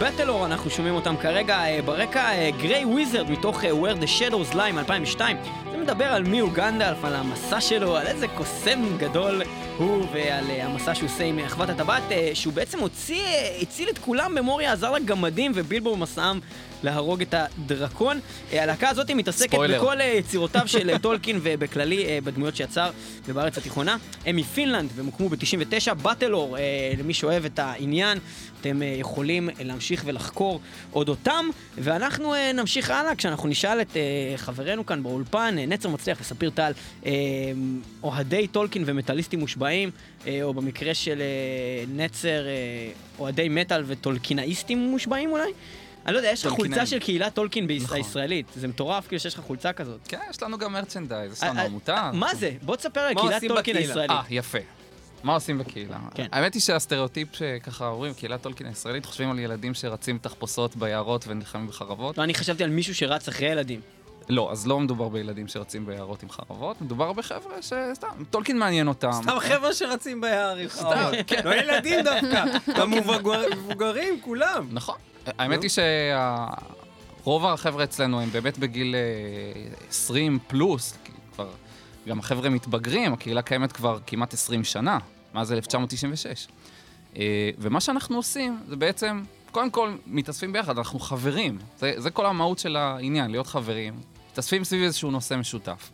בטלור אנחנו שומעים אותם כרגע ברקע, גריי וויזרד מתוך Where the Shadows Lie אלפיים ושתיים, זה מדבר על מי הוא גנדלף, על המסע שלו, על איזה קוסם גדול הוא ועל המסע שהוא עושה עם אחוות הטבעת, שהוא בעצם הוציא, הציל את כולם במוריה, עזר לגמדים ובילבו במסעם להרוג את הדרקון. הלהקה הזאת מתעסקת ספוילר. בכל יצירותיו של טולקין ובכללי בדמויות שיצר ובארץ התיכונה. הם מפינלנד והם הוקמו ב-תשעים ותשע, בטלור, למי שאוהב את העניין, אתם יכולים להמשיך ולחקור עוד אותם, ואנחנו נמשיך הלאה כשאנחנו נשאל את חברנו כאן באולפן, נצר מצליח וספיר טל, אוהדי טולקין ומטליסטים מושבעים, או במקרה של נצר אוהדי מטל וטולקינאיסטים מושבעים אולי? אני לא יודע, יש לך חולצה של קהילת טולקין הישראלית, זה מטורף כאילו שיש לך חולצה כזאת. כן, יש לנו גם מרצ'נדייז, יש לנו עמותה. מה זה? בוא תספר על קהילת טולקין הישראלית. אה, יפה. מה עושים בקהילה? האמת היא שהסטריאוטיפ שככה אומרים, קהילת טולקין הישראלית, חושבים על ילדים שרצים תחפושות ביערות ונלחמים בחרבות. לא, אני חשבתי על מישהו שרץ אחרי ילדים. לא, אז לא מדובר בילדים שרצים ביערות עם חרבות, מדובר בחבר'ה שסתם, טולקין מעניין אותם. סתם חבר'ה שרצים ביער עם חרבות. לא ילדים דווקא, גם מבוגרים, כולם. נכון. האמת היא רוב החבר'ה אצלנו הם באמת בגיל עשרים פלוס, כבר גם החבר'ה מתבגרים, הקהילה קיימת כבר כמעט עשרים שנה, מאז אלף תשע מאות תשעים ושש. ומה שאנחנו עושים זה בעצם, קודם כל מתאספים ביחד, אנחנו חברים, זה, זה כל המהות של העניין, להיות חברים, מתאספים סביב איזשהו נושא משותף.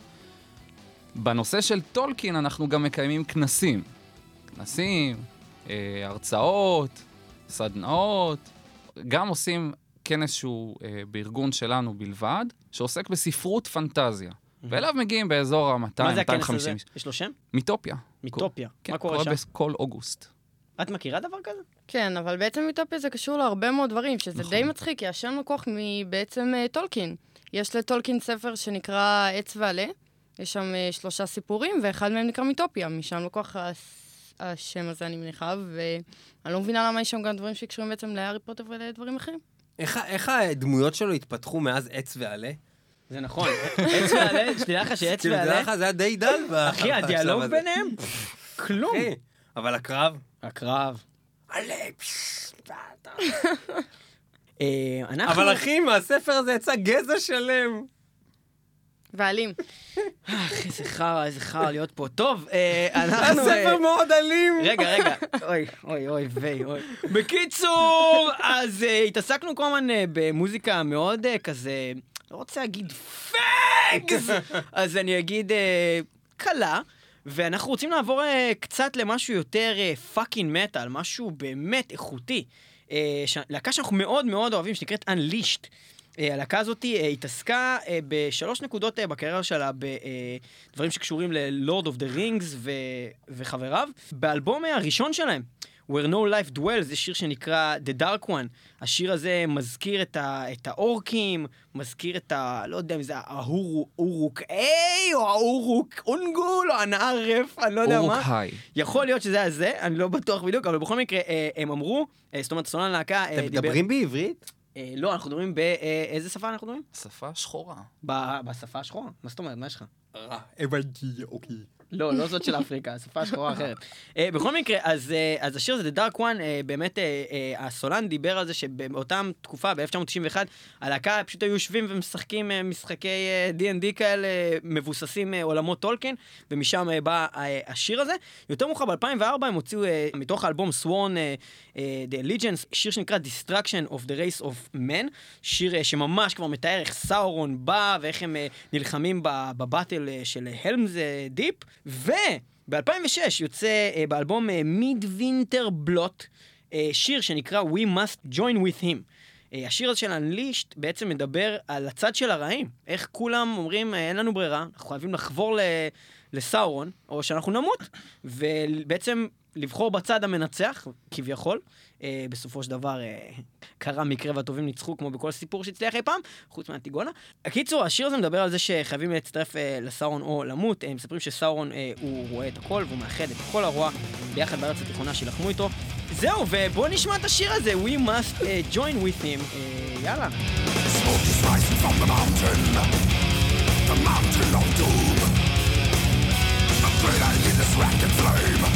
בנושא של טולקין אנחנו גם מקיימים כנסים, כנסים, הרצאות, סדנאות, גם עושים כנס שהוא בארגון שלנו בלבד, שעוסק בספרות פנטזיה. ואליו מגיעים באזור ה-מאתיים מאתיים וחמישים. מה זה הכנס הזה? יש לו שם? מיטופיה. מיטופיה. מה קורה שם? כל אוגוסט. את מכירה דבר כזה? כן, אבל בעצם מיטופיה זה קשור להרבה מאוד דברים, שזה די מצחיק, כי השם לקוח מבעצם טולקין. יש לטולקין ספר שנקרא עץ ועלה, יש שם שלושה סיפורים, ואחד מהם נקרא מיטופיה, משם לקוח השם הזה אני מניחה, ואני לא מבינה למה יש שם גם דברים שקשורים בעצם להארי פוטר ולדברים אחרים. איך הדמויות שלו התפתחו מאז עץ ועלה? זה נכון, עץ ועלה, שתדע לך שעץ ועלה... שתדע לך, זה היה די דל. אחי, הדיאלוג ביניהם, כלום. אבל הקרב? הקרב. עלה, פשפת. אבל אחי, מהספר הזה יצא גזע שלם. ועלים. אחי, זה חרא, זה חרא להיות פה. טוב, אנחנו... הספר מאוד אלים. רגע, רגע. אוי, אוי, אוי, ואי, אוי. בקיצור, אז התעסקנו כל הזמן במוזיקה מאוד כזה... לא רוצה להגיד פאגז, אז אני אגיד קלה, ואנחנו רוצים לעבור קצת למשהו יותר פאקינג מטל, משהו באמת איכותי. להקה שאנחנו מאוד מאוד אוהבים, שנקראת Unleashed. הלהקה הזאת התעסקה בשלוש נקודות בקריירה שלה, בדברים שקשורים ל-Lord of the Rings וחבריו. באלבום הראשון שלהם, Where No Life Dwells, זה שיר שנקרא The Dark One. השיר הזה מזכיר את, ה, את האורקים, מזכיר את ה... לא יודע אם זה האורוק איי, או האורוק אונגול, או הנערף, אני לא יודע מה. אורוק היי. יכול להיות שזה היה זה, אני לא בטוח בדיוק, אבל בכל מקרה, אה, הם אמרו, אה, זאת אומרת, סולן להקה... אתם אה, מדברים דיבר... בעברית? אה, לא, אנחנו מדברים באיזה שפה אנחנו מדברים? שפה שחורה. ב- בשפה השחורה? מה זאת אומרת? מה יש לך? רע, הבנתי, אוקיי. לא, לא זאת של אפריקה, שפה שחורה אחרת. בכל מקרה, אז השיר הזה, The Dark One, באמת הסולן דיבר על זה שבאותם תקופה, ב-אלף תשע מאות תשעים ואחת, הלהקה פשוט היו יושבים ומשחקים משחקי די אנד די כאלה, מבוססים עולמות טולקין, ומשם בא השיר הזה. יותר מאוחר, ב-אלפיים וארבע הם הוציאו מתוך האלבום Sworn The Allegiance, שיר שנקרא Destruction of the Race of Men, שיר שממש כבר מתאר איך סאורון בא, ואיך הם נלחמים בבטל של הלמס דיפ. וב-אלפיים ושש יוצא uh, באלבום Midwinter Blot uh, שיר שנקרא We Must Join With Him. Uh, השיר הזה של Unleashed בעצם מדבר על הצד של הרעים. איך כולם אומרים, אין לנו ברירה, אנחנו חייבים לחבור ל- לסאורון, או שאנחנו נמות, ובעצם לבחור בצד המנצח, כביכול. Uh, בסופו של דבר uh, קרה מקרה והטובים ניצחו, כמו בכל סיפור שהצליח אי פעם, חוץ מהטיגונה. הקיצור, השיר הזה מדבר על זה שחייבים להצטרף uh, לסאורון או למות. הם מספרים שסאורון uh, הוא רואה את הכל, והוא מאחד את כל הרוע ביחד בארץ התיכונה שילחמו איתו. זהו, ובואו נשמע את השיר הזה, We Must uh, Join With Him. Uh, יאללה. Smoke is rising from the mountain, the mountain of doom. A brilliant in this racket flame,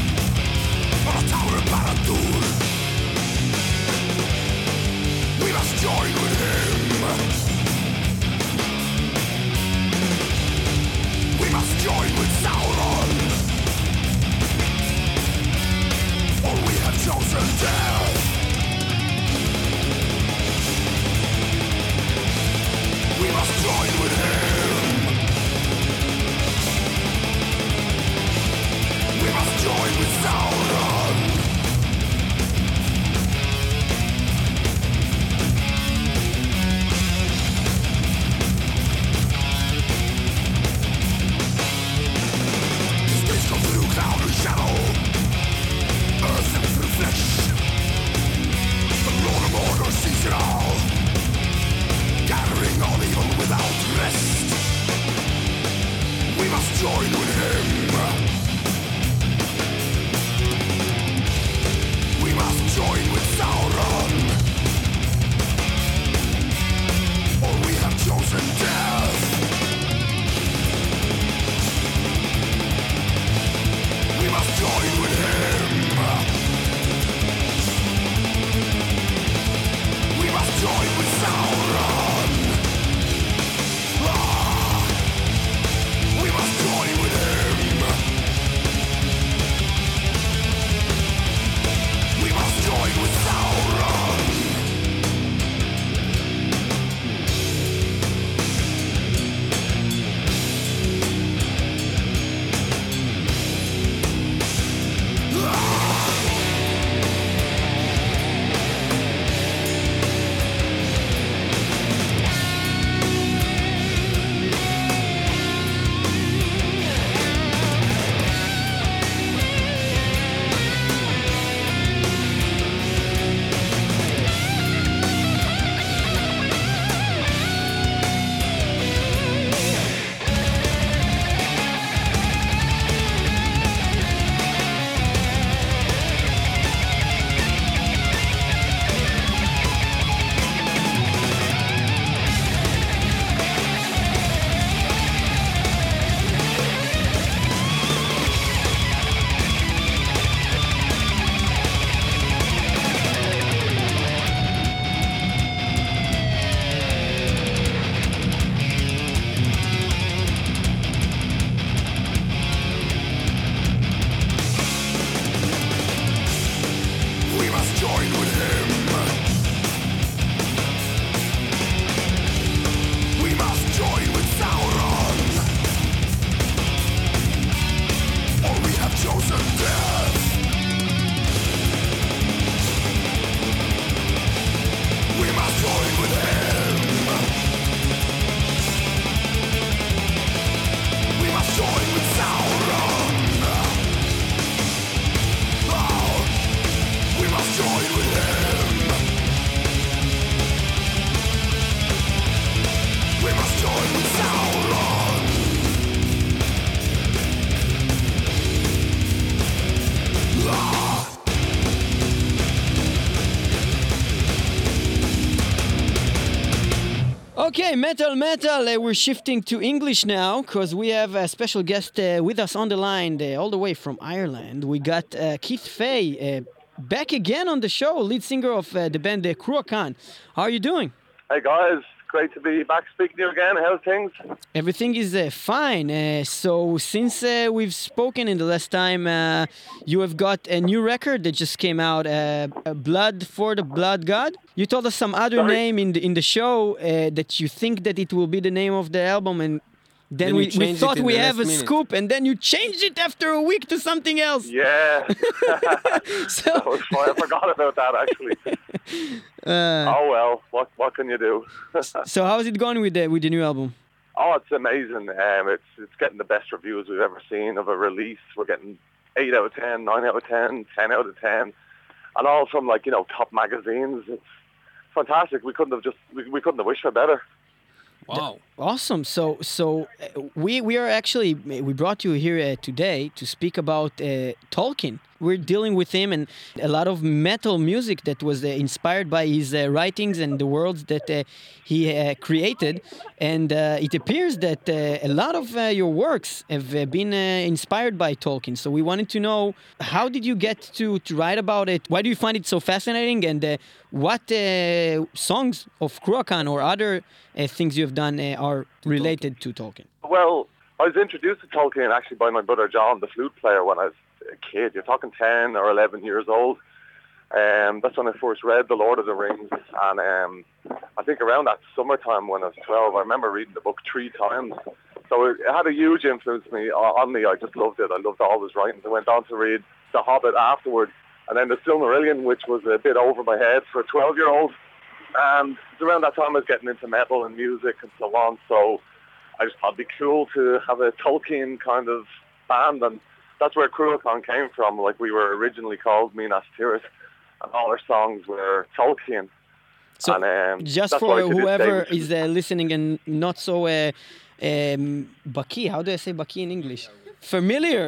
on a tower of Barad-dûr. We must join with him. We must join with Sauron. Or we have chosen death. We must join with him. We must join with Sauron. Join with Sauron. Okay, metal, metal, uh, we're shifting to English now, because we have a special guest uh, with us on the line, uh, all the way from Ireland. We got uh, Keith Fay uh, back again on the show, lead singer of uh, the band uh, Cruachan. How are you doing? Hey, guys. Great to be back speaking to you again. How's things? Everything is uh, fine. Uh, so since uh, we've spoken in the last time, uh, you have got a new record that just came out, uh, Blood for the Blood God. You told us some other Sorry. name in the in the show uh, that you think that it will be the name of the album, and then, then we, we thought we have a minute. scoop, and then you changed it after a week to something else. Yeah. so that was fun. I forgot about that, actually. Uh, oh well, what what can you do? So how's it going with the with the new album? Oh, it's amazing. Um, it's it's getting the best reviews we've ever seen of a release. We're getting eight out of ten, nine out of ten, ten out of ten, and all from like you know top magazines. It's fantastic. We couldn't have just we, we couldn't have wished for better. Wow, awesome! So so we we are actually we brought you here uh, today to speak about uh, Tolkien. We're dealing with him and a lot of metal music that was uh, inspired by his uh, writings and the worlds that uh, he uh, created. And uh, it appears that uh, a lot of uh, your works have uh, been uh, inspired by Tolkien. So we wanted to know, how did you get to, to write about it? Why do you find it so fascinating? And uh, what uh, songs of Cruachan or other uh, things you have done uh, are related to Tolkien? Well, I was introduced to Tolkien actually by my brother John, the flute player, when I was a kid. You're talking ten or eleven years old. Um, that's when I first read The Lord of the Rings, and um, I think around that summertime when I was twelve, I remember reading the book three times. So it, it had a huge influence me, on me. I just loved it. I loved all his writings. I went on to read The Hobbit afterwards, and then The Silmarillion, which was a bit over my head for a twelve-year-old. And around that time I was getting into metal and music and so on, so I just thought it'd be cool to have a Tolkien kind of band, and that's where Cruachan came from. Like, we were originally called Minas Tirith, and all our songs were Tolkien. So, and, um, just for whoever is uh, listening and not so uh, um, baki, how do I say baki in English? Familiar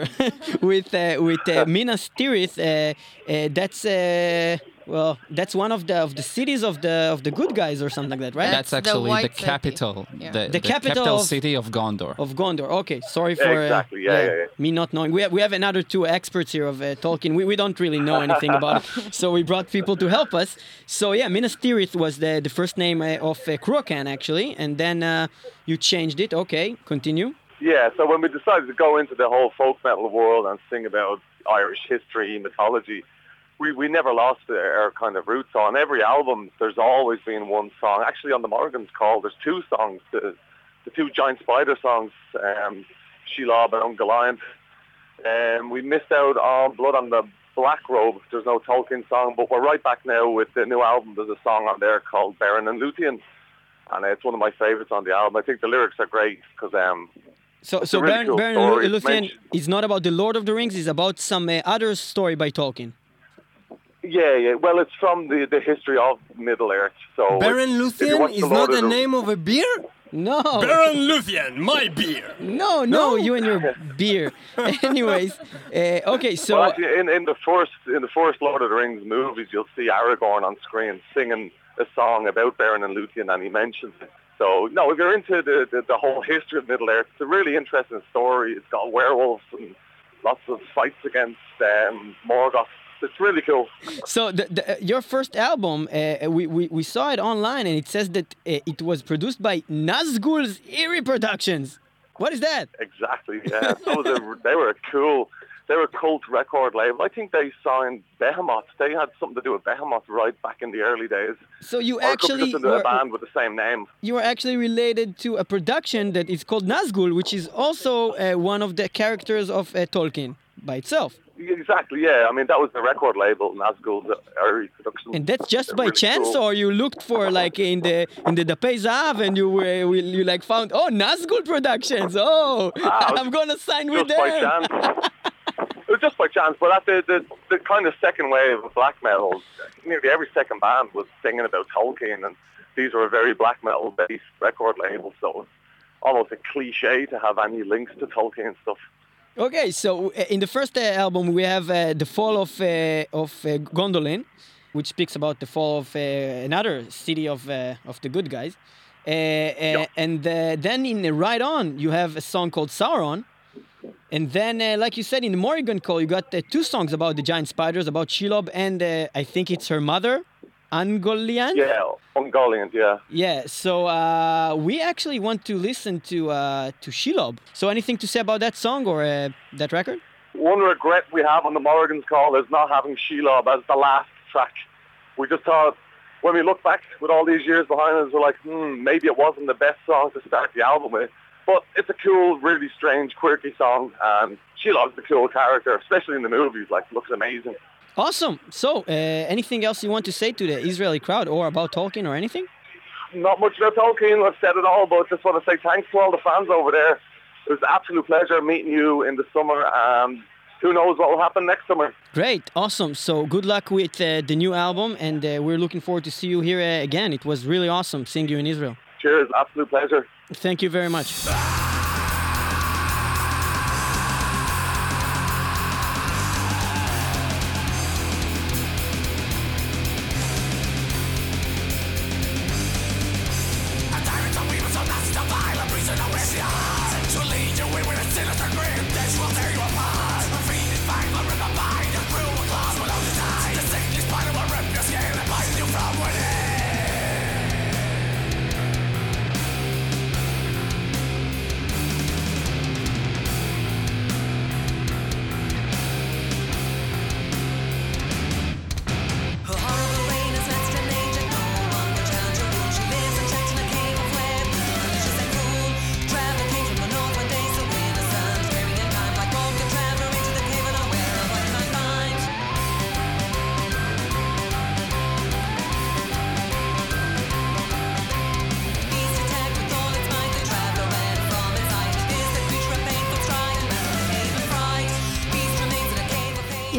with uh, with uh, Minas Tirith. Uh, uh, that's uh, well, that's one of the of the cities of the of the good guys or something like that, right? That's, that's actually the, the capital, yeah. the, the, the capital, capital of, city of Gondor. Of Gondor. Okay, sorry for yeah, exactly. yeah, uh, yeah, yeah. me not knowing. We have, we have another two experts here of uh, Tolkien. We we don't really know anything about it, so we brought people to help us. So yeah, Minas Tirith was the the first name uh, of uh, Cruachan actually, and then uh, you changed it. Okay, continue. Yeah, so when we decided to go into the whole folk metal world and sing about Irish history, mythology, we, we never lost our kind of roots. On every album, there's always been one song. Actually, on the Morgan's Call, there's two songs, the, the two Giant Spider songs, um, Shelob and Ungoliant. Um, we missed out on Blood on the Black Robe. There's no Tolkien song, but we're right back now with the new album. There's a song on there called Beren and Luthien, and it's one of my favorites on the album. I think the lyrics are great because... Um, So, so really Beren, cool Beren and Luthien is not about the Lord of the Rings. It's about some uh, other story by Tolkien. Yeah, yeah. Well, it's from the, the history of Middle Earth. So Beren Luthien is not the name of a beer? No. Beren Luthien, my beer. No, no, no, you and your beer. Anyways, uh, okay, so well, actually, in in the first in the first Lord of the Rings movies, you'll see Aragorn on screen singing a song about Beren and Luthien, and he mentions it. So, no, if you're into the, the, the whole history of Middle-earth, it's a really interesting story. It's got werewolves and lots of fights against um, Morgoth. It's really cool. So, the, the, your first album, uh, we, we, we saw it online, and it says that uh, it was produced by Nazgul's Eerie Productions. What is that? Exactly, yeah. So they, were, they were a cool, they were a cult record label. I think they signed Behemoth. They had something to do with Behemoth right back in the early days. So you actually into a band with the same name. You are actually related to a production that is called Nazgul, which is also uh, one of the characters of uh, Tolkien by itself. Exactly, yeah. I mean, that was the record label, Nazgul's Eerie Productions. And that's just They're by really chance, cool. or you looked for like in the in the Dapei Zahav, and you were you like found oh Nazgul Productions. Oh, ah, I'm gonna sign just with them. By chance. It was just by chance, but at the, the, the kind of second wave of black metal, nearly every second band was singing about Tolkien, and these were a very black metal-based record label, so it was almost a cliche to have any links to Tolkien stuff. Okay, so in the first uh, album, we have uh, The Fall of, uh, of uh, Gondolin, which speaks about the fall of uh, another city of, uh, of the good guys. Uh, uh, yeah. And uh, then in uh, Right On, you have a song called Sauron. And then, uh, like you said, in the Morrigan Call, you got uh, two songs about the giant spiders, about Shelob and uh, I think it's her mother, Ungoliant? Yeah, Ungoliant, yeah. Yeah, so uh, we actually want to listen to uh, to Shelob. So anything to say about that song or uh, that record? One regret we have on the Morrigan Call is not having Shelob as the last track. We just thought, when we look back with all these years behind us, we're like, hmm, maybe it wasn't the best song to start the album with. But it's a cool, really strange, quirky song. Um, Shelob's a cool character, especially in the movies. Like, looks amazing. Awesome. So, uh, anything else you want to say to the Israeli crowd or about Tolkien or anything? Not much about Tolkien. I've said it all, but just want to say thanks to all the fans over there. It was an absolute pleasure meeting you in the summer. Um, who knows what will happen next summer. Great. Awesome. So, good luck with uh, the new album, and uh, we're looking forward to see you here uh, again. It was really awesome seeing you in Israel. Cheers. Absolute pleasure. Thank you very much.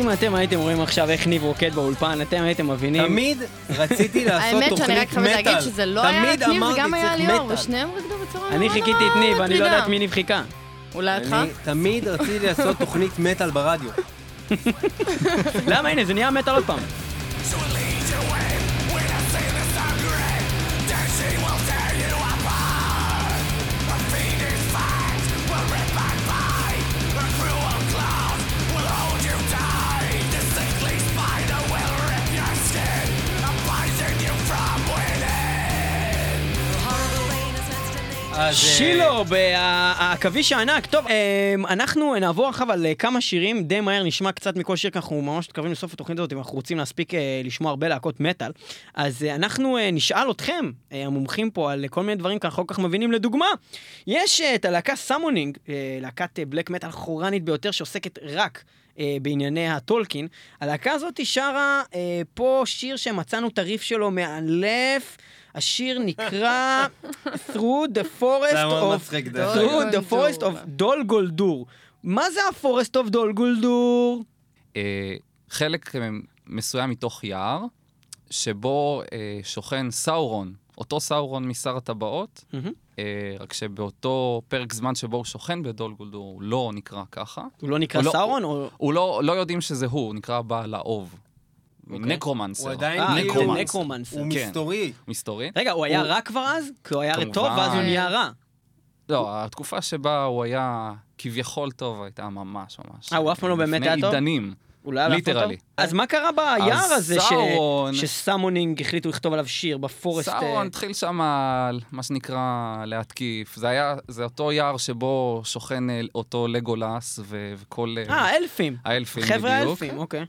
אם אתם הייתם רואים עכשיו איך ניב רוקד באולפן, אתם הייתם מבינים. תמיד רציתי לעשות תוכנית מטאל. האמת שאני רק חייבת להגיד שזה לא היה את ניב, זה גם היה ליאור, ושניהם רקדו בצורה מאוד מטרידה. אני חיכיתי את ניב, אני לא יודעת מי ניב חיכה. אולי אותך? אני תמיד רציתי לעשות תוכנית מטאל ברדיו. למה? הנה, זה נהיה מטאל עוד פעם. שילוב, הכביש הענק. טוב, אנחנו נעבור עכשיו על כמה שירים, די מהר נשמע קצת מכל שיר, כי אנחנו ממש מתקרבים לסוף התוכנית הזאת, אם אנחנו רוצים להספיק לשמוע הרבה להקות מטאל. אז אנחנו נשאל אתכם, המומחים פה, על כל מיני דברים, כי אנחנו כל כך מבינים. לדוגמה, יש את הלהקה סמונינג, להקת בלק מטאל חורנית ביותר, שעוסקת רק בענייני הטולקין. הלהקה הזאת שרה פה שיר שמצאנו את הריף שלו מאלף. השיר נקרא Through the Forest of Through the Forest of דול גולדור. מה זה הפורסט אוף דול גולדור? חלק מסוים מתוך יער שבו שוכן סאורון, אותו סאורון משר הטבעות, רק שבאותו פרק זמן שבו הוא שוכן בדול גולדור הוא לא נקרא ככה. הוא לא נקרא סאורון? הוא לא יודעים שזה הוא, הוא נקרא בעל האוב. נקרומנסר. הוא עדיין נקרומנסר. הוא מסתורי. מסתורי. רגע, הוא היה רע כבר אז? כי הוא היה טוב, ואז הוא נהיה רע. לא, התקופה שבה הוא היה כביכול טוב, הייתה ממש ממש. אה, הוא אף פעם לא באמת היה טוב? לפני עידנים. ליטרלי. אז מה קרה ביער הזה שסמונינג החליטו לכתוב עליו שיר בפורסט? סאורון התחיל שם על מה שנקרא להתקיף. זה אותו יער שבו שוכן אותו לגולס וכל... אה, אלפים. האלפים בדיוק. חבר'ה אלפים, אוקיי.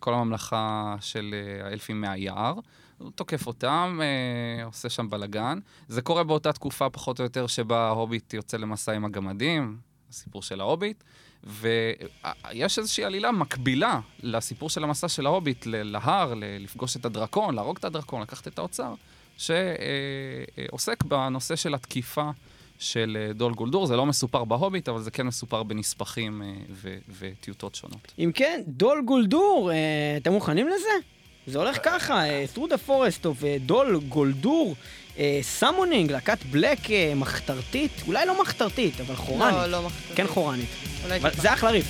כל הממלכה של האלפים מהיער. הוא תוקף אותם, עושה שם בלגן. זה קורה באותה תקופה פחות או יותר שבה ההוביט יוצא למסע עם הגמדים, הסיפור של ההוביט. ויש איזושהי עלילה מקבילה לסיפור של המסע של ההוביט, להר, לפגוש את הדרקון, להרוג את הדרקון, לקחת את האוצר, שעוסק בנושא של התקיפה של דול גולדור. זה לא מסופר בהוביט, אבל זה כן מסופר בנספחים וטיוטות שונות. אם כן, דול גולדור, אתם מוכנים לזה? זה הולך ככה, Through the Forest of דול גולדור, סמונינג, להקת בלק מחתרתית, אולי לא מחתרתית, אבל חורנית. לא, לא מחתרתית. כן חורנית. אבל זה אחלה ריף.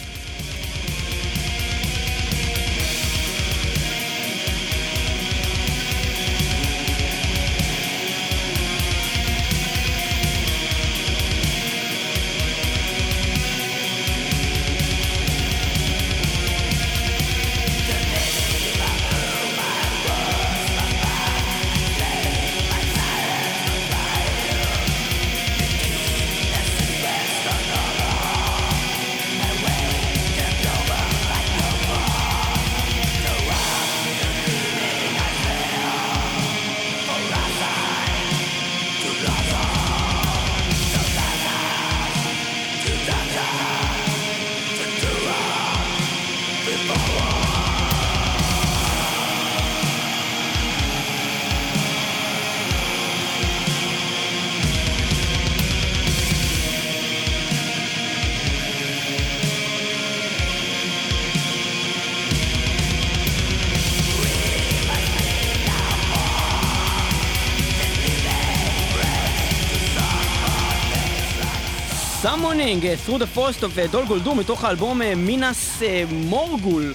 Summoning, Through the Forest of דול גולדור, מתוך האלבום מינס מורגול.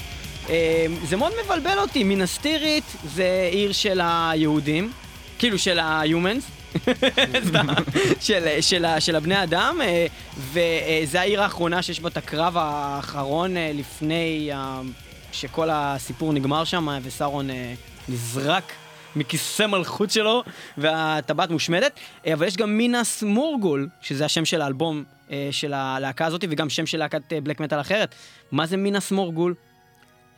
זה מאוד מבלבל אותי, מינס טירית זה עיר של היהודים, כאילו של ה-humans, של הבני אדם, וזה העיר האחרונה שיש בה את הקרב האחרון לפני שכל הסיפור נגמר שם, וסארון נזרק מכיסא מלכות שלו, והטבעת מושמדת. אבל יש גם מינס מורגול, שזה השם של האלבום של הלהקה הזאת, וגם שם של להקת בלק מטל אחרת. מה זה מינס מורגול?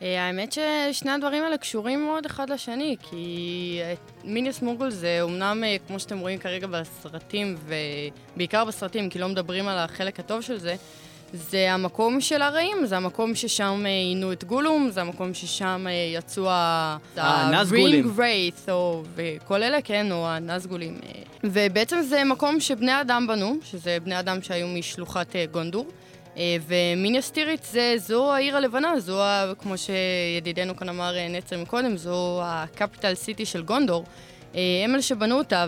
האמת ששני הדברים האלה קשורים מאוד אחד לשני, כי מינס מורגול זה אומנם, כמו שאתם רואים כרגע בסרטים, ובעיקר בסרטים, כי לא מדברים על החלק הטוב של זה, זה המקום של הרעים, זה המקום ששם עינו את גולום, זה המקום ששם יצאו הרינג ריית' וכל אלה, כן, או הנזגולים. ובעצם זה מקום שבני אדם בנו, שזה בני אדם שהיו משלוחת גונדור, ומינס טירית זו העיר הלבנה, זו, כמו שידידנו כאן אמר נצר מקודם, זו הקפיטל סיטי של גונדור. הם אלה שבנו אותה,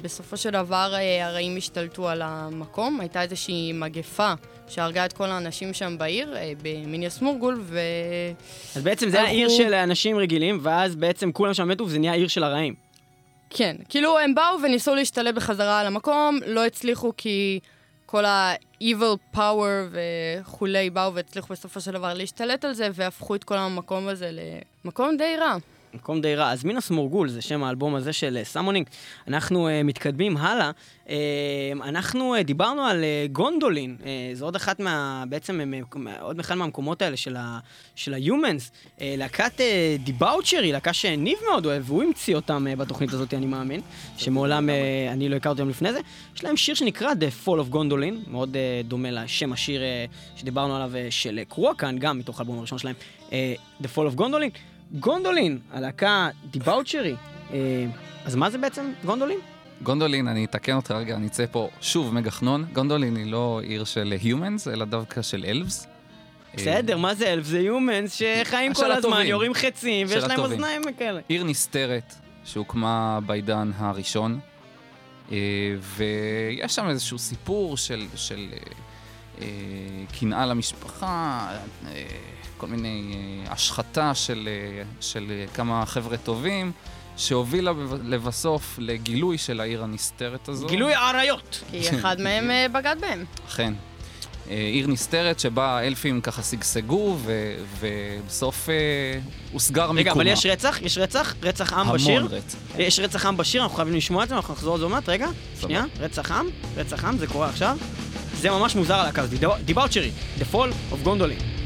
ובסופו של דבר הרעים השתלטו על המקום. הייתה איזושהי מגפה שהרגה את כל האנשים שם בעיר, במינס מורגול, ו... אז בעצם זה היה עיר של אנשים רגילים, ואז בעצם כולם שם מתו, וזה נהיה עיר של הרעים. כן, כאילו הם באו וניסו להשתלט בחזרה על המקום, לא הצליחו כי... כל ה-evil power וכולי באו והצליחו בסופו של דבר להשתלט על זה, והפכו את כל המקום הזה למקום די רע. מקום די רע. אז מינס מורגול, זה שם האלבום הזה של סמונינג. אנחנו uh, מתקדמים הלאה. Uh, אנחנו uh, דיברנו על uh, גונדולין. Uh, זו עוד אחת מה... בעצם, uh, עוד אחד מהמקומות האלה של ה... של ה-humans. Uh, להקת uh, דיבאוצ'רי, להקה שניב מאוד אוהב, והוא המציא אותם uh, בתוכנית הזאת, אני מאמין. שמעולם uh, אני לא הכרתי אותם לפני זה. יש להם שיר שנקרא The Fall of Gondolin, מאוד uh, דומה לשם השיר uh, שדיברנו עליו uh, של uh, קרוקן, גם מתוך האלבום הראשון שלהם. Uh, The Fall of Gondolin. גונדולין, הלהקה דיבאוצ'רי. אז מה זה בעצם גונדולין? גונדולין, אני אתקן אותך רגע, אני אצא פה שוב מגחנון. גונדולין היא לא עיר של humans, אלא דווקא של elves. בסדר, מה זה elves? זה humans שחיים כל הזמן, יורים חצים, ויש להם אוזניים כאלה. עיר נסתרת, שהוקמה בעידן הראשון, ויש שם איזשהו סיפור של קנאה למשפחה, כל מיני השחתה של, של כמה חבר'ה טובים, שהובילה לבסוף לגילוי של העיר הנסתרת הזו. גילוי העריות! כי אחד מהם בגד בהם. אכן. עיר נסתרת שבה האלפים ככה סגסגו, ו, ובסוף הוסגר מקומה. רגע, אבל יש רצח? יש רצח? רצח עם בשיר? המון רצח. יש רצח עם בשיר, אנחנו חייבים לשמוע את זה, אנחנו נחזור עוד זומת, רגע. שנייה, רצח עם, רצח עם, זה קורה עכשיו. זה ממש מוזר על הקז, דיבאוצ'רי, The Fall of Gondolin.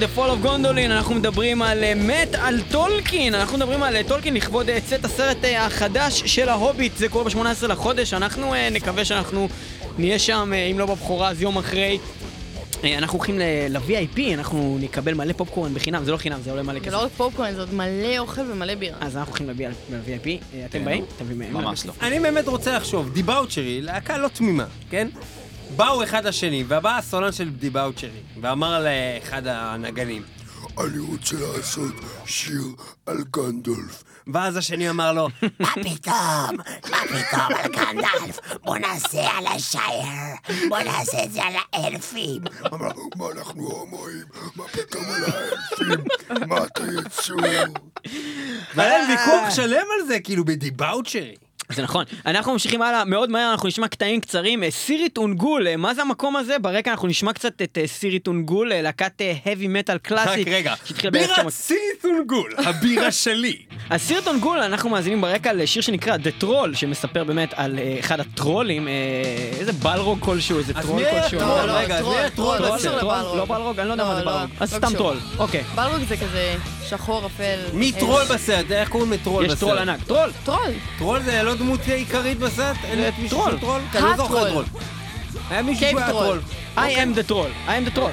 The Fall of Gondolin, אנחנו מדברים על מת על טולקין, אנחנו מדברים על טולקין לכבוד צאת הסרט החדש של ההוביט, זה קורה ב-שמונה עשרה לחודש, אנחנו נקווה שאנחנו נהיה שם, אם לא בבחורה אז יום אחרי. אנחנו הולכים ל-וי איי פי, אנחנו נקבל מלא פופקורן בחינם, זה לא חינם, זה עולה מלא כסף. זה לא רק פופקורן, זה עוד מלא אוכל ומלא בירה. אז אנחנו הולכים ל-וי איי פי, אתם באים? ממש לא. אני באמת רוצה לחשוב, דיבאוצ'רי, להקה לא תמימה, כן? באו אחד השני, והבא הסולן של דיבאוצ'רי, ואמר לאחד הנגנים, אני רוצה לעשות שיר על גנדולף, ואז השני אמר לו, מה פתאום? מה פתאום על גנדלף? בוא נעשה על השייר, בוא נעשה את זה על האלפים. אמר, מה אנחנו הומואים? מה פתאום על האלפים? מה אתה יצור? והיה ויכוח שלם על זה, כאילו בדיבאוצ'רי. זה נכון. אנחנו ממשיכים הלאה, מאוד מהר אנחנו נשמע קטעים קצרים. סירי טונגול, מה זה המקום הזה? ברקע אנחנו נשמע קצת את סירי טונגול, להקת heavy metal קלאסית. רק רגע, בירה סירי טונגול, הבירה שלי. אז סירי טונגול, אנחנו מאזינים ברקע לשיר שנקרא The Troll, שמספר באמת על אחד הטרולים, איזה בלרוג כלשהו, איזה טרול כלשהו. אז מי הטרול? טרול, לא בלרוג, אני לא יודע מה זה בלרוג. אז סתם טרול, אוקיי. בלרוג זה כזה שחור, אפל. מי טרול בסרט? איך קוראים לטרול בסרט? יש טרול ענק. טרול? טרול. טרול זה לא דמות עיקרית בסרט? אין את מישהו של טרול? כי אני לא זוכר טרול. היה מישהו שהיה טרול. I am the troll. I am the troll.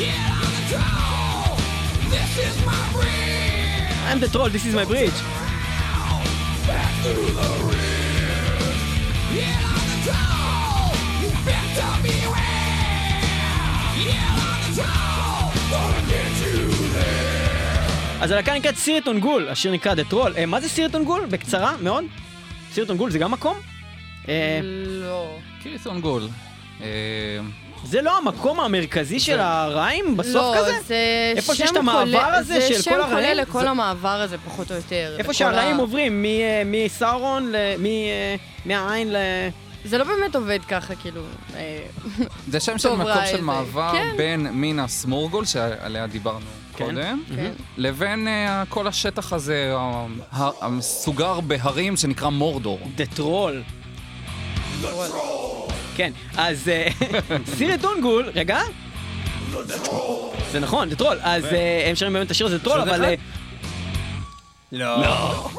Yeah, I'm the troll. This is my bridge. I am the troll. This is my bridge. Back to the ridge. Yeah, I'm the troll. You better beware. Yeah, I'm the troll. Gonna get you there. אז הלהקה נקראת סירי טונגול, השיר נקרא The Troll. מה זה סירי טונגול? בקצרה מאוד. סירי טונגול זה גם מקום? לא. סירי טונגול. זה לא המקום המרכזי של הרעים בסוף כזה? לא, זה שם כולל. איפה שיש את המעבר הזה של כל הרעים? זה שם כולל לכל המעבר הזה פחות או יותר. איפה שהרעים עוברים, מסאורון, מהעין ל... זה לא באמת עובד ככה, כאילו... זה שם של מקום של מעבר בין מין הסמורגול, שעליה דיברנו קודם, לבין כל השטח הזה, המסוגר בהרים שנקרא מורדור. The Troll. כן, אז סירי טונגול, רגע? זה נכון, The Troll. אז הם שרים באמת את השיר הזה The Troll, אבל... לא.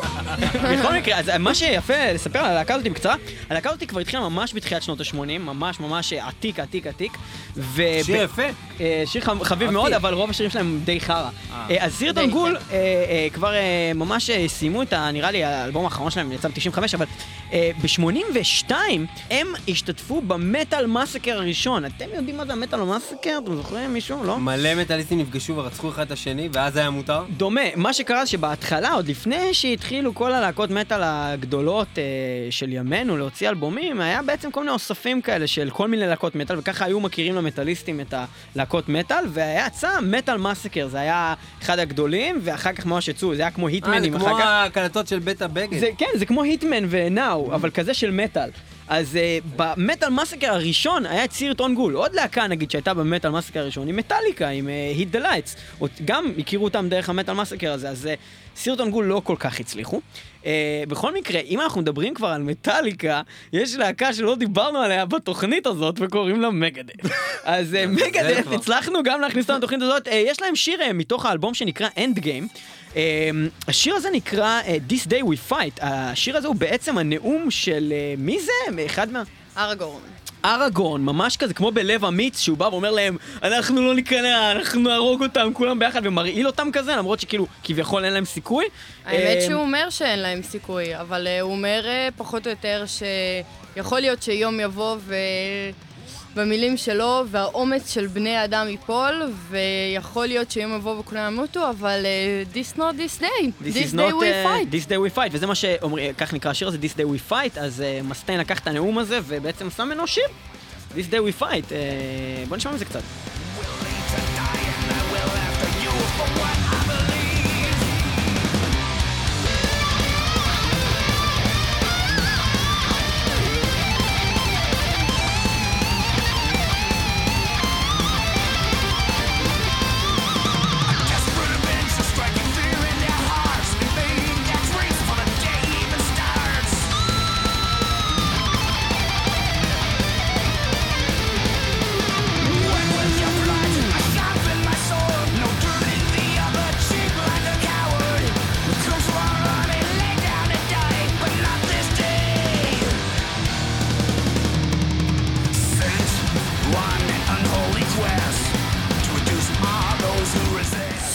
בכל מקרה, אז מה שיפה לספר על הלהקה הזאת בקצרה, הלהקה הזאת כבר התחילה ממש בתחילת שנות ה-שמונים, ממש ממש עתיק, עתיק, עתיק. שיר יפה. שיר חביב מאוד, אבל רוב השירים שלהם די חרא. אז סירי טונגול כבר ממש סיימו את, נראה לי, האלבום האחרון שלהם יצא ב-תשעים וחמש, אבל ב-שמונים ושתיים הם השתתפו במטל מסקר הראשון. אתם יודעים מה זה המטל מסקר? אתם זוכרים מישהו? לא? מלא מטליסטים נפגשו ורצחו אחד את השני, ואז היה מותר. דומה, מה שקרה שבהתחלה, עוד לפני שהתחילו כל הלהקות מטל הגדולות של ימינו להוציא אלבומים, היה בעצם כל מיני אוספים כאלה של כל מיני להקות מטל, וככה היו מכירים למטליסטים את הלהקות מטל, והיה יצא מטל מסקר, זה היה אחד הגדולים, ואחר כך ממש יצאו, זה היה כמו היטמנים, אחר כך... זה כמו הקלטות של בית הבגד. כן, זה כמו היטמן ונאו, אבל כזה של מטל. אז במטל מסקר הראשון היה סירי טונגול, עוד להקה נגיד שהייתה במטל מסקר הראשון, היא מטליקה, עם Hit the Lights, גם הכירו אותם דרך המטל מסקר הזה, אז סירי טונגול לא כל כך הצליחו. בכל מקרה, אם אנחנו מדברים כבר על מטליקה, יש להקה שלא דיברנו עליה בתוכנית הזאת, וקוראים לה מגדף. אז מגדף, הצלחנו גם להכניס אותם לתוכנית הזאת, יש להם שיר מתוך האלבום שנקרא End Game, השיר הזה נקרא This Day We Fight. השיר הזה הוא בעצם הנאום של מי זה? אחד מה? ארגורן. ארגורן, ממש כזה, כמו בלב אמיץ, שהוא בא ואומר להם, אנחנו לא ניכנע, אנחנו נהרוג אותם, כולם ביחד, ומרעיל אותם כזה, למרות שכאילו, כביכול אין להם סיכוי. האמת שהוא אומר שאין להם סיכוי, אבל הוא אומר פחות או יותר שיכול להיות שיום יבוא ו... במילים שלו, והאומץ של בני אדם ייפול, ויכול להיות שיום יבוא וכולם ימותו, אבל uh, this not this day, this, this day not, we fight. Uh, this day we fight, וזה מה שאומרים, כך נקרא השיר הזה, this day we fight, אז uh, מסטיין לקח את הנאום הזה, ובעצם שם ממנו שיר, this day we fight, uh, בוא נשמע מזה קצת.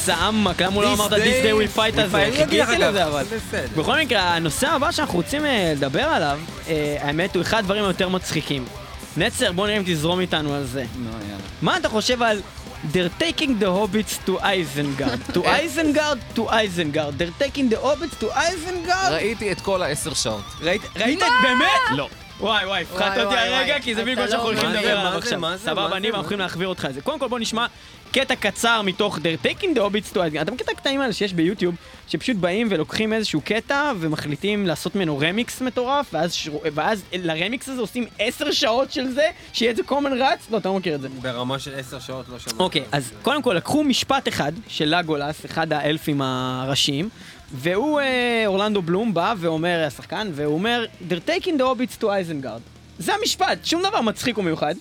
זעם, כלום לא אמרת, this day we fight הזה, חיכיתי לזה אבל. בכל מקרה, הנושא הבא שאנחנו רוצים לדבר עליו, האמת הוא אחד הדברים היותר מצחיקים. נצר, בוא נראה אם תזרום איתנו על זה. מה אתה חושב על They're taking the hobbits to Isengard. To Isengard, to Isengard. They're taking the hobbits to Isengard. ראיתי את כל העשר שעות. ראית? ראית את באמת? לא. וואי וואי, פחת אותי הרגע, כי זה בדיוק מה שאנחנו הולכים לדבר עליו עכשיו. סבבה, אני הולכים להחביר אותך את זה. קודם כל בוא נשמע קטע קצר מתוך They're taking the hobbits to Isengard. אתה מכיר את הקטעים האלה שיש ביוטיוב, שפשוט באים ולוקחים איזשהו קטע ומחליטים לעשות ממנו רמיקס מטורף, ואז, ואז לרמיקס הזה עושים עשר שעות של זה, שיהיה את זה common rats? לא, אתה לא מכיר את זה. ברמה של עשר שעות לא שמעתי. אוקיי, אז קודם כל לקחו משפט אחד של לגולס, אחד האלפים הראשיים, והוא, אורלנדו בלום, בא ואומר, השחקן, והוא אומר, They're taking the hobbits to Isengard. זה המשפט, שום דבר מצחיק ומיוחד.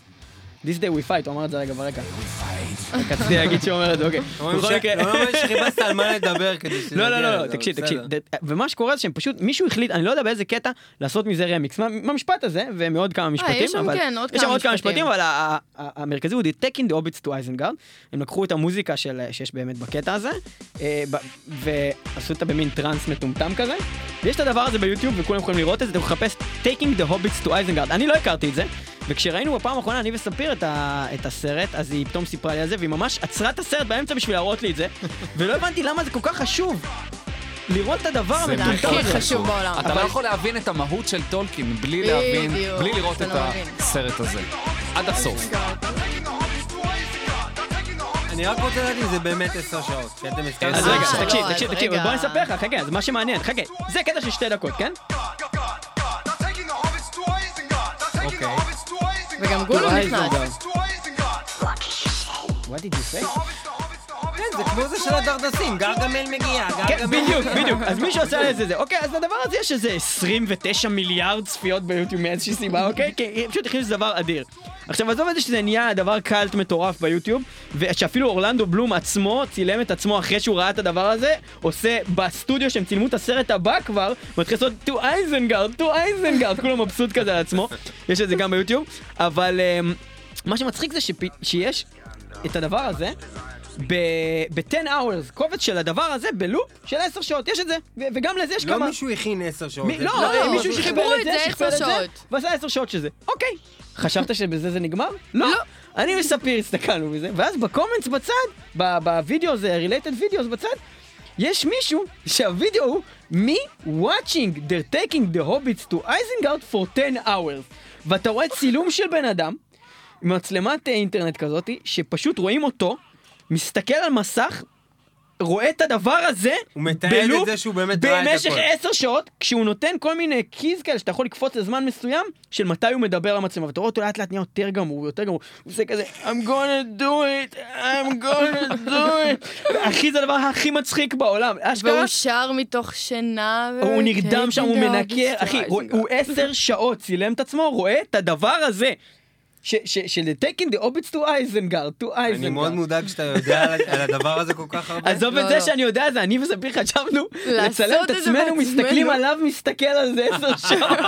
This day we fight, הוא אמר את זה רגע ברקע. רציתי להגיד שהוא אומר את זה, אוקיי. הוא אומר שחיפשת על מה לדבר כדי שזה... לא, לא, לא, תקשיב, תקשיב. ומה שקורה זה שהם פשוט, מישהו החליט, אני לא יודע באיזה קטע, לעשות מזה רמיקס. מהמשפט הזה, ומעוד כמה משפטים, אבל... יש שם, כן, עוד כמה משפטים. יש שם עוד כמה משפטים, אבל המרכזי הוא They're taking the hobbits to Isengard. הם לקחו את המוזיקה שיש באמת בקטע הזה, ועשו אותה במין טרנס מטומטם כזה. ויש את הדבר הזה ביוטיוב, וכולם יכולים לראות את זה, הוא מחפש Taking the hobbits to Isengard. אני לא הכרתי את זה. וכשראינו בפעם האחרונה, אני וספיר את, ה... את הסרט, אז היא פתאום סיפרה לי על זה, והיא ממש עצרה את הסרט באמצע בשביל להראות לי את זה, ולא הבנתי למה זה כל כך חשוב לראות את הדבר המטומטם הזה. זה הכי חשוב בעולם. אתה לא יכול להבין את המהות של טולקין בלי להבין, בלי לראות את הסרט הזה. עד הסוף. אני רק רוצה להגיד, זה באמת עשר שעות. אז רגע, תקשיב, תקשיב, תקשיב, בוא אני אספר לך, חכה, זה מה שמעניין, חכה. זה קטע של שתי דקות, כן? אוקיי. וגם גולו נכנס. What did you say? כן, זה כמו זה של הדרדסים, גרגמל מגיע, גרגמל... בדיוק, בדיוק, אז מישהו עושה את זה, אוקיי, אז לדבר הזה יש איזה עשרים ותשעה מיליארד צפיות ביוטיוב מאיזושהי סיבה, אוקיי? כי פשוט הכניס זה דבר אדיר. עכשיו, עזוב את זה שזה נהיה דבר קלט מטורף ביוטיוב, ושאפילו אורלנדו בלום עצמו, צילם את עצמו אחרי שהוא ראה את הדבר הזה, עושה בסטודיו שהם צילמו את הסרט הבא כבר, מתחיל לעשות to Isengard, to Isengard, כולו מבסוט כזה על עצמו, יש את זה גם ביוטיוב, אבל מה שמצחיק זה שיש את הדבר הזה, ב-ten hours, קובץ של הדבר הזה בלופ של עשר שעות, יש את זה, וגם לזה יש כמה... לא מישהו הכין עשר שעות. לא, מישהו שחיבר את זה, שחיבר את זה, ועשה עשר שעות של זה. אוקיי, חשבת שבזה זה נגמר? לא. אני וספיר הסתכלנו מזה, ואז בקומנטס בצד, בווידאו הזה, רילייטד וידאוס בצד, יש מישהו שהווידאו הוא me watching they're taking the hobbits to Isengard for ten hours. ואתה רואה צילום של בן אדם, מצלמת אינטרנט כזאת, שפשוט רואים אותו, מסתכל על מסך, רואה את הדבר הזה, בלופ, במשך עשר שעות, כשהוא נותן כל מיני קיז כאלה, שאתה יכול לקפוץ לזמן מסוים, של מתי הוא מדבר על מצלמה, ואתה רואה אותו לאט לאט נהיה יותר גמור, יותר גמור, הוא עושה כזה, I'm gonna do it, I'm gonna do it, אחי, זה הדבר הכי מצחיק בעולם, והוא שר מתוך שינה, הוא נרדם שם, הוא מנקר, אחי, הוא עשר שעות, צילם את עצמו, רואה את הדבר הזה, של taking the hobbits to Isengard, to Isengard. אני מאוד מודאג שאתה יודע על הדבר הזה כל כך הרבה. עזוב את זה שאני יודע, זה אני וספיר חשבנו לצלם את עצמנו, מסתכלים עליו, מסתכל על זה עשר שעות.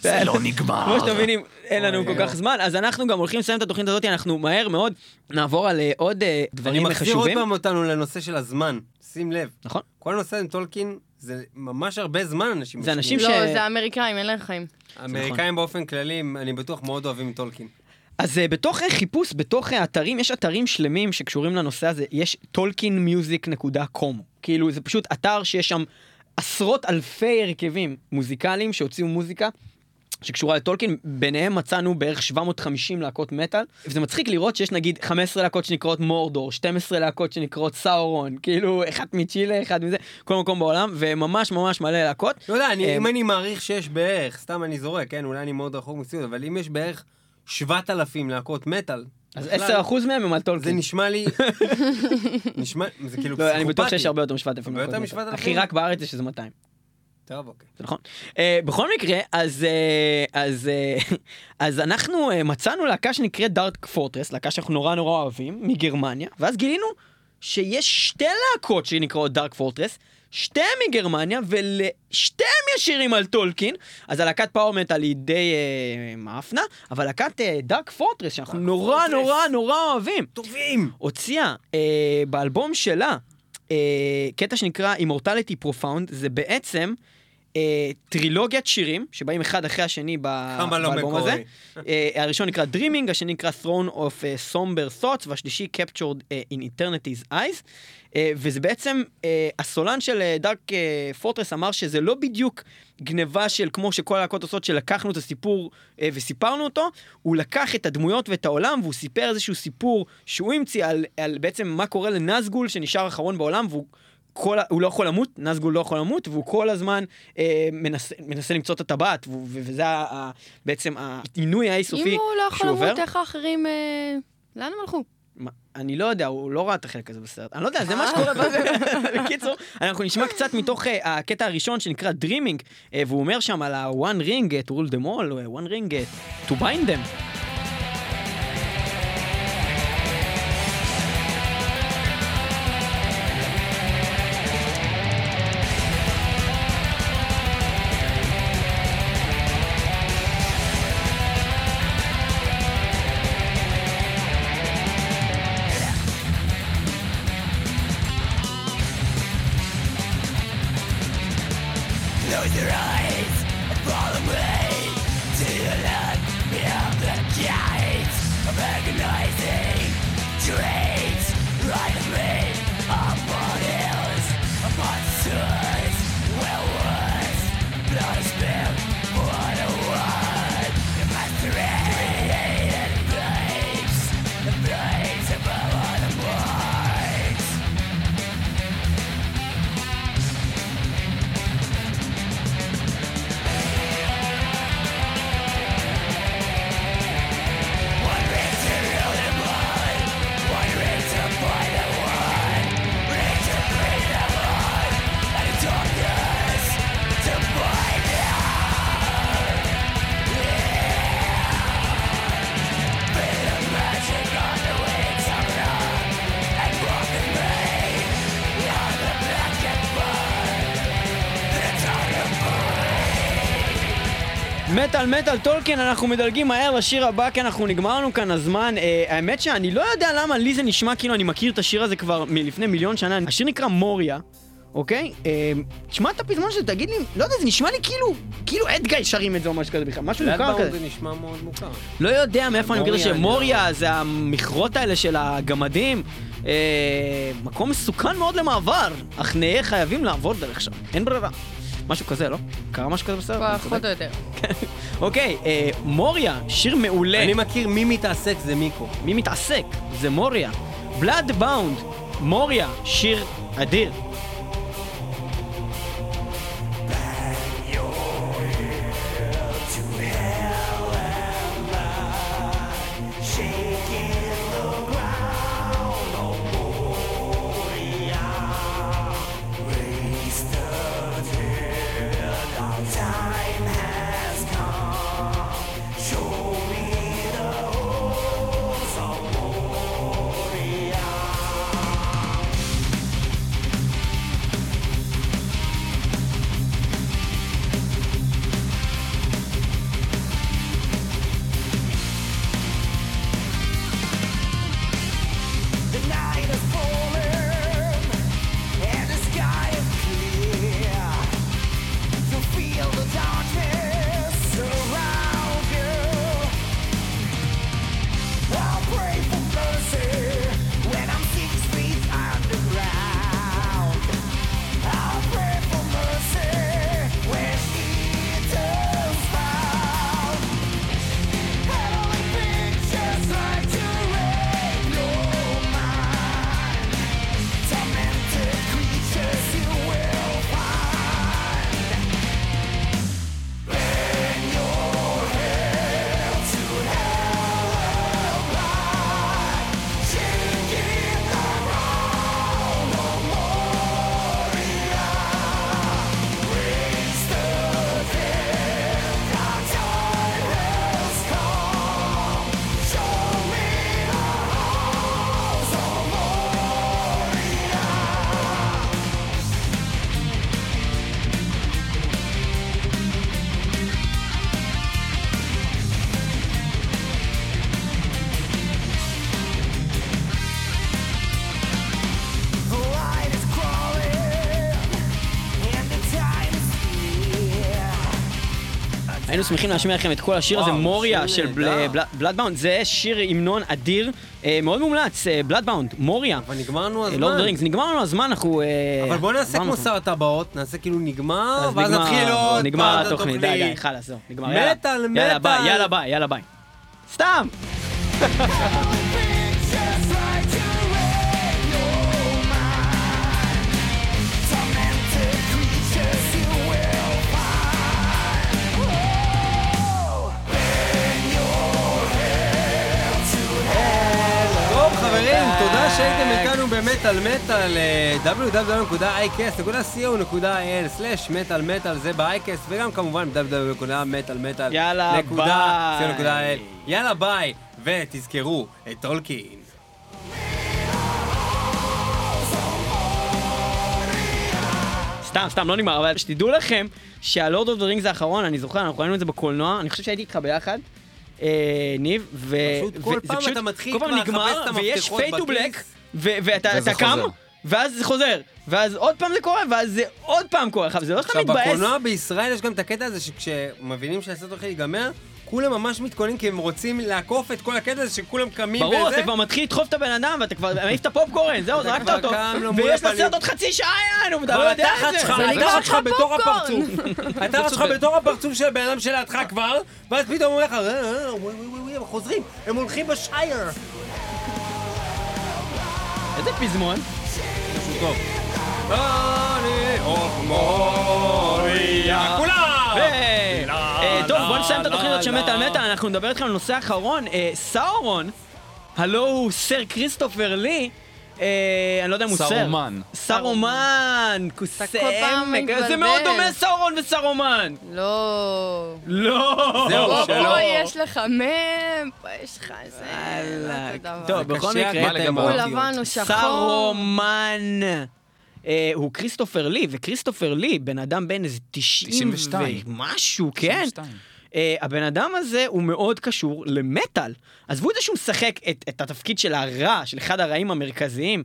זה לא נגמר. כמו שאתם מבינים, אין לנו כל כך זמן, אז אנחנו גם הולכים לסיים את התוכנית הזאת, אנחנו מהר מאוד נעבור על עוד דברים חשובים. אני מחזיר עוד פעם אותנו לנושא של הזמן, שים לב. נכון. כל הנושא עם טולקין, זה ממש הרבה זמן אנשים משקיעים. זה אנשים ש... לא, זה האמריקאים, אין להם חיים. האמריקאים באופן כללי, אני בטוח מאוד אוהבים טולקין. אז בתוך חיפוש, בתוך אתרים, יש אתרים שלמים שקשורים לנושא הזה, יש טולקין מיוזיק דוט קום. כאילו, זה פשוט אתר שיש שם עשרות אלפי הרכבים מוזיקליים שהוציאו מוזיקה, שקשורה לטולקין, ביניהם מצאנו בערך שבע מאות וחמישים להקות מטל, וזה מצחיק לראות שיש נגיד חמש עשרה להקות שנקראות מורדור, שתים עשרה להקות שנקראות סאורון, כאילו אחד מצ'ילה, אחד מזה, כל מקום בעולם, וממש ממש מלא להקות. לא יודע, אם אני מעריך שיש בערך, סתם אני זורק, כן, אולי אני מאוד רחוק מציאות, אבל אם יש בערך שבעת אלפים להקות מטל, אז עשרה אחוז מהם הם על טולקין. זה נשמע לי... נשמע... זה כאילו פסיכופטי. אני בטוח שיש הרבה יותר משפט אלפים להקות מטל. הכי רק בארץ יש איזה מאתיים. טוב, אוקיי. זה נכון. בכל מקרה, אז אנחנו מצאנו להקה שנקראת דארק פורטרס, להקה שאנחנו נורא נורא אוהבים, מגרמניה, ואז גילינו שיש שתי להקות שנקראות דארק פורטרס, שתיהם מגרמניה, ולשתיהם יש שירים על טולקין, אז הלהקת פאוור מטאל היא די מאפנה, אבל להקת דארק פורטרס, שאנחנו נורא נורא נורא אוהבים, טובים, הוציאה באלבום שלה, קטע שנקרא Immortality Profound, זה בעצם... טרילוגיית שירים, שבאים אחד אחרי השני באלבום הזה. הראשון נקרא Dreaming, השני נקרא Throne of Somber Thoughts, והשלישי Captured in Eternity's Eyes. וזה בעצם, הסולן של Dark Fortress אמר שזה לא בדיוק גניבה של כמו שכל הלהקות עושות, שלקחנו את הסיפור וסיפרנו אותו, הוא לקח את הדמויות ואת העולם, והוא סיפר איזשהו סיפור שהוא המציא על, על בעצם מה קורה לנזגול שנשאר אחרון בעולם, והוא כל, הוא לא יכול למות, נזגול לא יכול למות, והוא כל הזמן אה, מנסה, מנסה למצוא את הטבעת, וזה ה, בעצם העינוי האיסופי שהוא עובר. אם הוא לא יכול למות, איך האחרים, אה, לאן הם הלכו? מה? אני לא יודע, הוא לא ראה את החלק הזה בסרט. אני לא יודע, זה מה שקורה בזה. בקיצור, אנחנו נשמע קצת מתוך הקטע הראשון שנקרא Dreaming, והוא אומר שם על ה-One Ring, to rule them all, One Ring, to bind them. מטל מטל טולקין, אנחנו מדלגים מהר לשיר הבא, כי אנחנו נגמרנו כאן הזמן. אה, האמת שאני לא יודע למה לי זה נשמע כאילו אני מכיר את השיר הזה כבר מלפני מיליון שנה. השיר נקרא מוריה, אוקיי? אה, תשמע את הפזמון שזה, תגיד לי, לא יודע, זה נשמע לי כאילו, כאילו עד גיא שרים את זה או משהו כזה בכלל, משהו מוכר כזה. זה נשמע מאוד מוכר. לא יודע מאיפה אני מכיר את שמוריה, זה המכרות האלה של הגמדים. אה, מקום מסוכן מאוד למעבר, אך נהיה חייבים לעבור דרך שם, אין ברירה. משהו כזה, לא? קרה משהו כזה בסדר? פחות או יותר. אוקיי, מוריה, שיר מעולה. אני מכיר מי מתעסק זה מיקו. מי מתעסק זה מוריה. בלאד באונד, מוריה, שיר אדיר. היינו שמחים להשמיע לכם את כל השיר הזה, מוריה של בלאדבאונד. זה שיר המנון אדיר, מאוד מומלץ, בלאדבאונד, מוריה. אבל נגמרנו הזמן. לא דרינקס, נגמרנו הזמן, אנחנו... אבל בואו נעשה כמו שר הטבעות, נעשה כאילו נגמר, ואז נתחיל עוד פעם את התוכנית. די, די, חלאס, זהו, נגמר. מטל, מטל. יאללה ביי, יאללה ביי, יאללה ביי. סתם! שהייתם איתנו במטל-מטל, דאבליו דאבליו דאבליו נקודה איי קי אס נקודה סי או נקודה איי אל סלש מטל-מטל, זה ב-איי קי אס, וגם כמובן דאבליו דאבליו דאבליו נקודה מטל מטל נקודה סי או נקודה איי אל. יאללה ביי, ותזכרו את טולקין. סתם, סתם, לא נגמר, אבל שתדעו לכם שהלורד אוף דה רינגס האחרון, אני זוכר, אנחנו ראינו את זה בקולנוע, אני חושב שהייתי איתך ביחד. ניב, ו... כל פעם אתה מתחיל כבר נגמר, ויש פייט ובלק, ואתה קם, ואז זה חוזר, ואז עוד פעם זה קורה, ואז זה עוד פעם קורה, זה לא שאתה מתבאס. בקולנוע בישראל יש גם את הקטע הזה שכשמבינים שהסרט הולך להיגמר, כולם ממש מתכוננים כי הם רוצים לעקוף את כל הקטע הזה שכולם קמים בזה. ברור, אתה כבר מתחיל לדחוף את הבן אדם, ואתה כבר מעיף את הפופקורן, זהו, זרקת אותו, ויש לסרט עוד חצי שעה יענו, אתה לא יודע את זה. התחת שלך בתור הפרצוף. התחת שלך בתור הפרצוף של הבן אדם שלהתך כבר, ואז פתאום אומר לך, וואי וואי וואי, הם חוזרים, הם הולכים בשייר. איזה פזמון? משהו טוב. אני אוף מוריה, כולם! טוב, בואו נסיים את התוכנית הזאת של מטל מטל, אנחנו נדבר איתכם על נושא האחרון, סאורון, הלא הוא סר כריסטופר לי, אני לא יודע אם הוא סר. סארומן. סארומן, כוסמק, זה מאוד דומה סאורון וסארומן. לא. לא. זהו, שלא. פה יש לך מם, פה יש לך איזה... טוב, בכל מקרה, הוא לבן, הוא שחור. סארומן. הוא כריסטופר לי, וכריסטופר לי, בן אדם בן איזה תשעים ושתיים משהו, כן? הבן אדם הזה הוא מאוד קשור למטל. עזבו את זה שהוא משחק את התפקיד של הרע, של אחד הרעים המרכזיים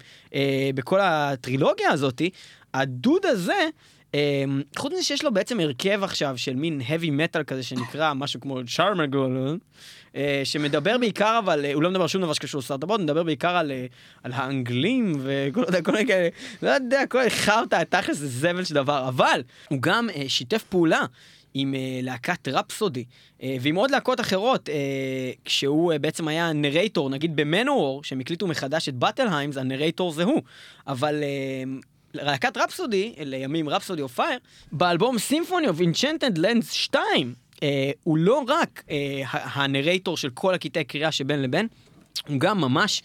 בכל הטרילוגיה הזאת, הדוד הזה, חוץ מזה שיש לו בעצם הרכב עכשיו של מין heavy metal כזה שנקרא משהו כמו צ'ארמגולן, שמדבר בעיקר, אבל הוא לא מדבר שום דבר שקשור לסרט הבאות, מדבר בעיקר על האנגלים וכל מיני כאלה, לא יודע, כל מיני חרטה, התכלס זה זבל של דבר, אבל הוא גם שיתף פעולה עם להקת רפסודי, ועם עוד להקות אחרות, כשהוא בעצם היה נרייטור, נגיד במנוור, שהם הקליטו מחדש את באטלהיימס, הנרייטור זה הוא, אבל... להקת רפסודי, לימים רפסודי אוף פייר, באלבום סימפוני אוף אינצ'נטד לנדס שתיים, הוא לא רק הנרייטור של כל הקטעי קריאה שבין לבין, הוא גם ממש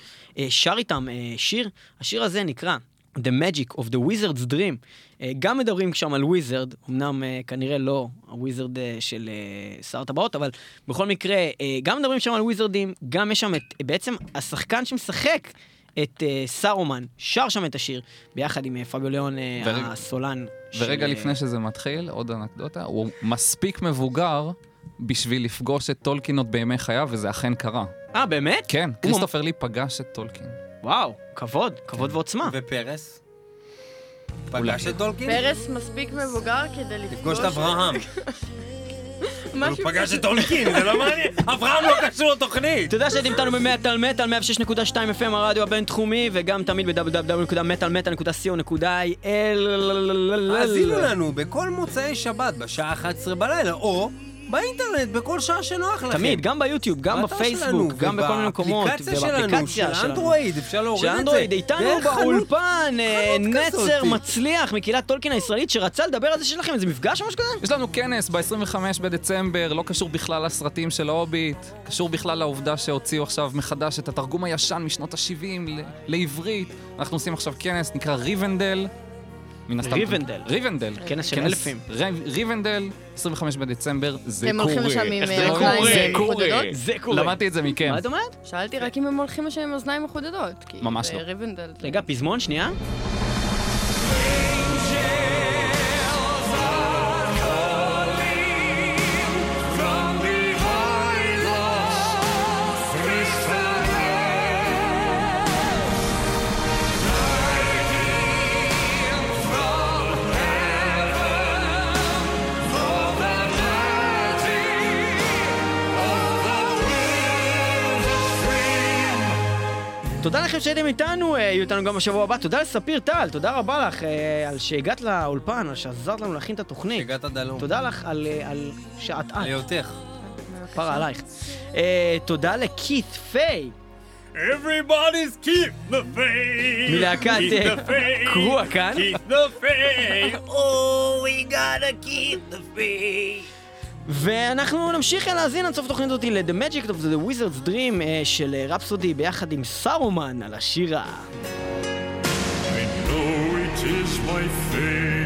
שר איתם שיר, השיר הזה נקרא The Magic of the Wizard's Dream, גם מדברים שם על וויזרד, אמנם כנראה לא הוויזרד של שר הטבעות, אבל בכל מקרה, גם מדברים שם על וויזרדים, גם יש שם את, בעצם השחקן שמשחק, את סארומן, שר שם את השיר, ביחד עם פביוליון הסולן. ורגע לפני שזה מתחיל, עוד אנקדוטה, הוא מספיק מבוגר בשביל לפגוש את טולקין עוד בימי חייו, וזה אכן קרה. אה, באמת? כן, כריסטופר לי פגש את טולקין. וואו, כבוד, כבוד ועוצמה. ופרס? פגש את טולקין? פרס מספיק מבוגר כדי לפגוש את אברהם. הוא פגש את טולקין, זה לא מעניין, אברהם לא קשור לתוכנית. אתה יודע שהייתם איתנו במטל-מטל, מאה שש נקודה שתיים אף אם הרדיו הבינתחומי, וגם תמיד ב-דאבליו דאבליו דאבליו נקודה מטל מטל נקודה סי או נקודה איי אל. האזינו לנו בכל מוצאי שבת בשעה אחת עשרה בלילה, או באינטרנט בכל שעה שנוח לכם. תמיד, גם ביוטיוב, גם בפייסבוק, גם בכל מיני מקומות. ובאפליקציה שלנו, של אנדרואיד, אפשר להוריד את זה. של אנדרואיד, איתנו באולפן, נצר מצליח מקהילת טולקין הישראלית שרצה לדבר על זה שיש לכם איזה מפגש או משהו כזה? יש לנו כנס ב-עשרים וחמישה בדצמבר, לא קשור בכלל לסרטים של הוביט, קשור בכלל לעובדה שהוציאו עכשיו מחדש את התרגום הישן משנות ה-שבעים לעברית. אנחנו עושים עכשיו כנס, נקרא ריבנדל. ריבנדל. ריבנדל. כנס של אלפים. ריבנדל, עשרים וחמישה בדצמבר, זה קורי. הם הולכים לשם עם אוזניים מחודדות? זה קורי. למדתי את זה מכם. מה את אומרת? שאלתי רק אם הם הולכים לשם עם אוזניים מחודדות. ממש לא. רגע, פזמון, שנייה. תודה לכם שהייתם איתנו, יהיו איתנו גם בשבוע הבא. תודה לספיר טל, תודה רבה לך על שהגעת לאולפן, על שעזרת לנו להכין את התוכנית. שהגעת עד הלום. תודה לך על שעתת. על היותך. פרה עלייך. תודה לכית פיי. Everybody's keep the faith. מלהקת קרוע כאן. Keep the faith. Oh, we gotta keep the faith. ואנחנו נמשיך להאזין עד סוף התוכנית אותי ל-The Magic of the Wizard's Dream של רפסודי ביחד עם סארומן על השירה. I know it is my fate.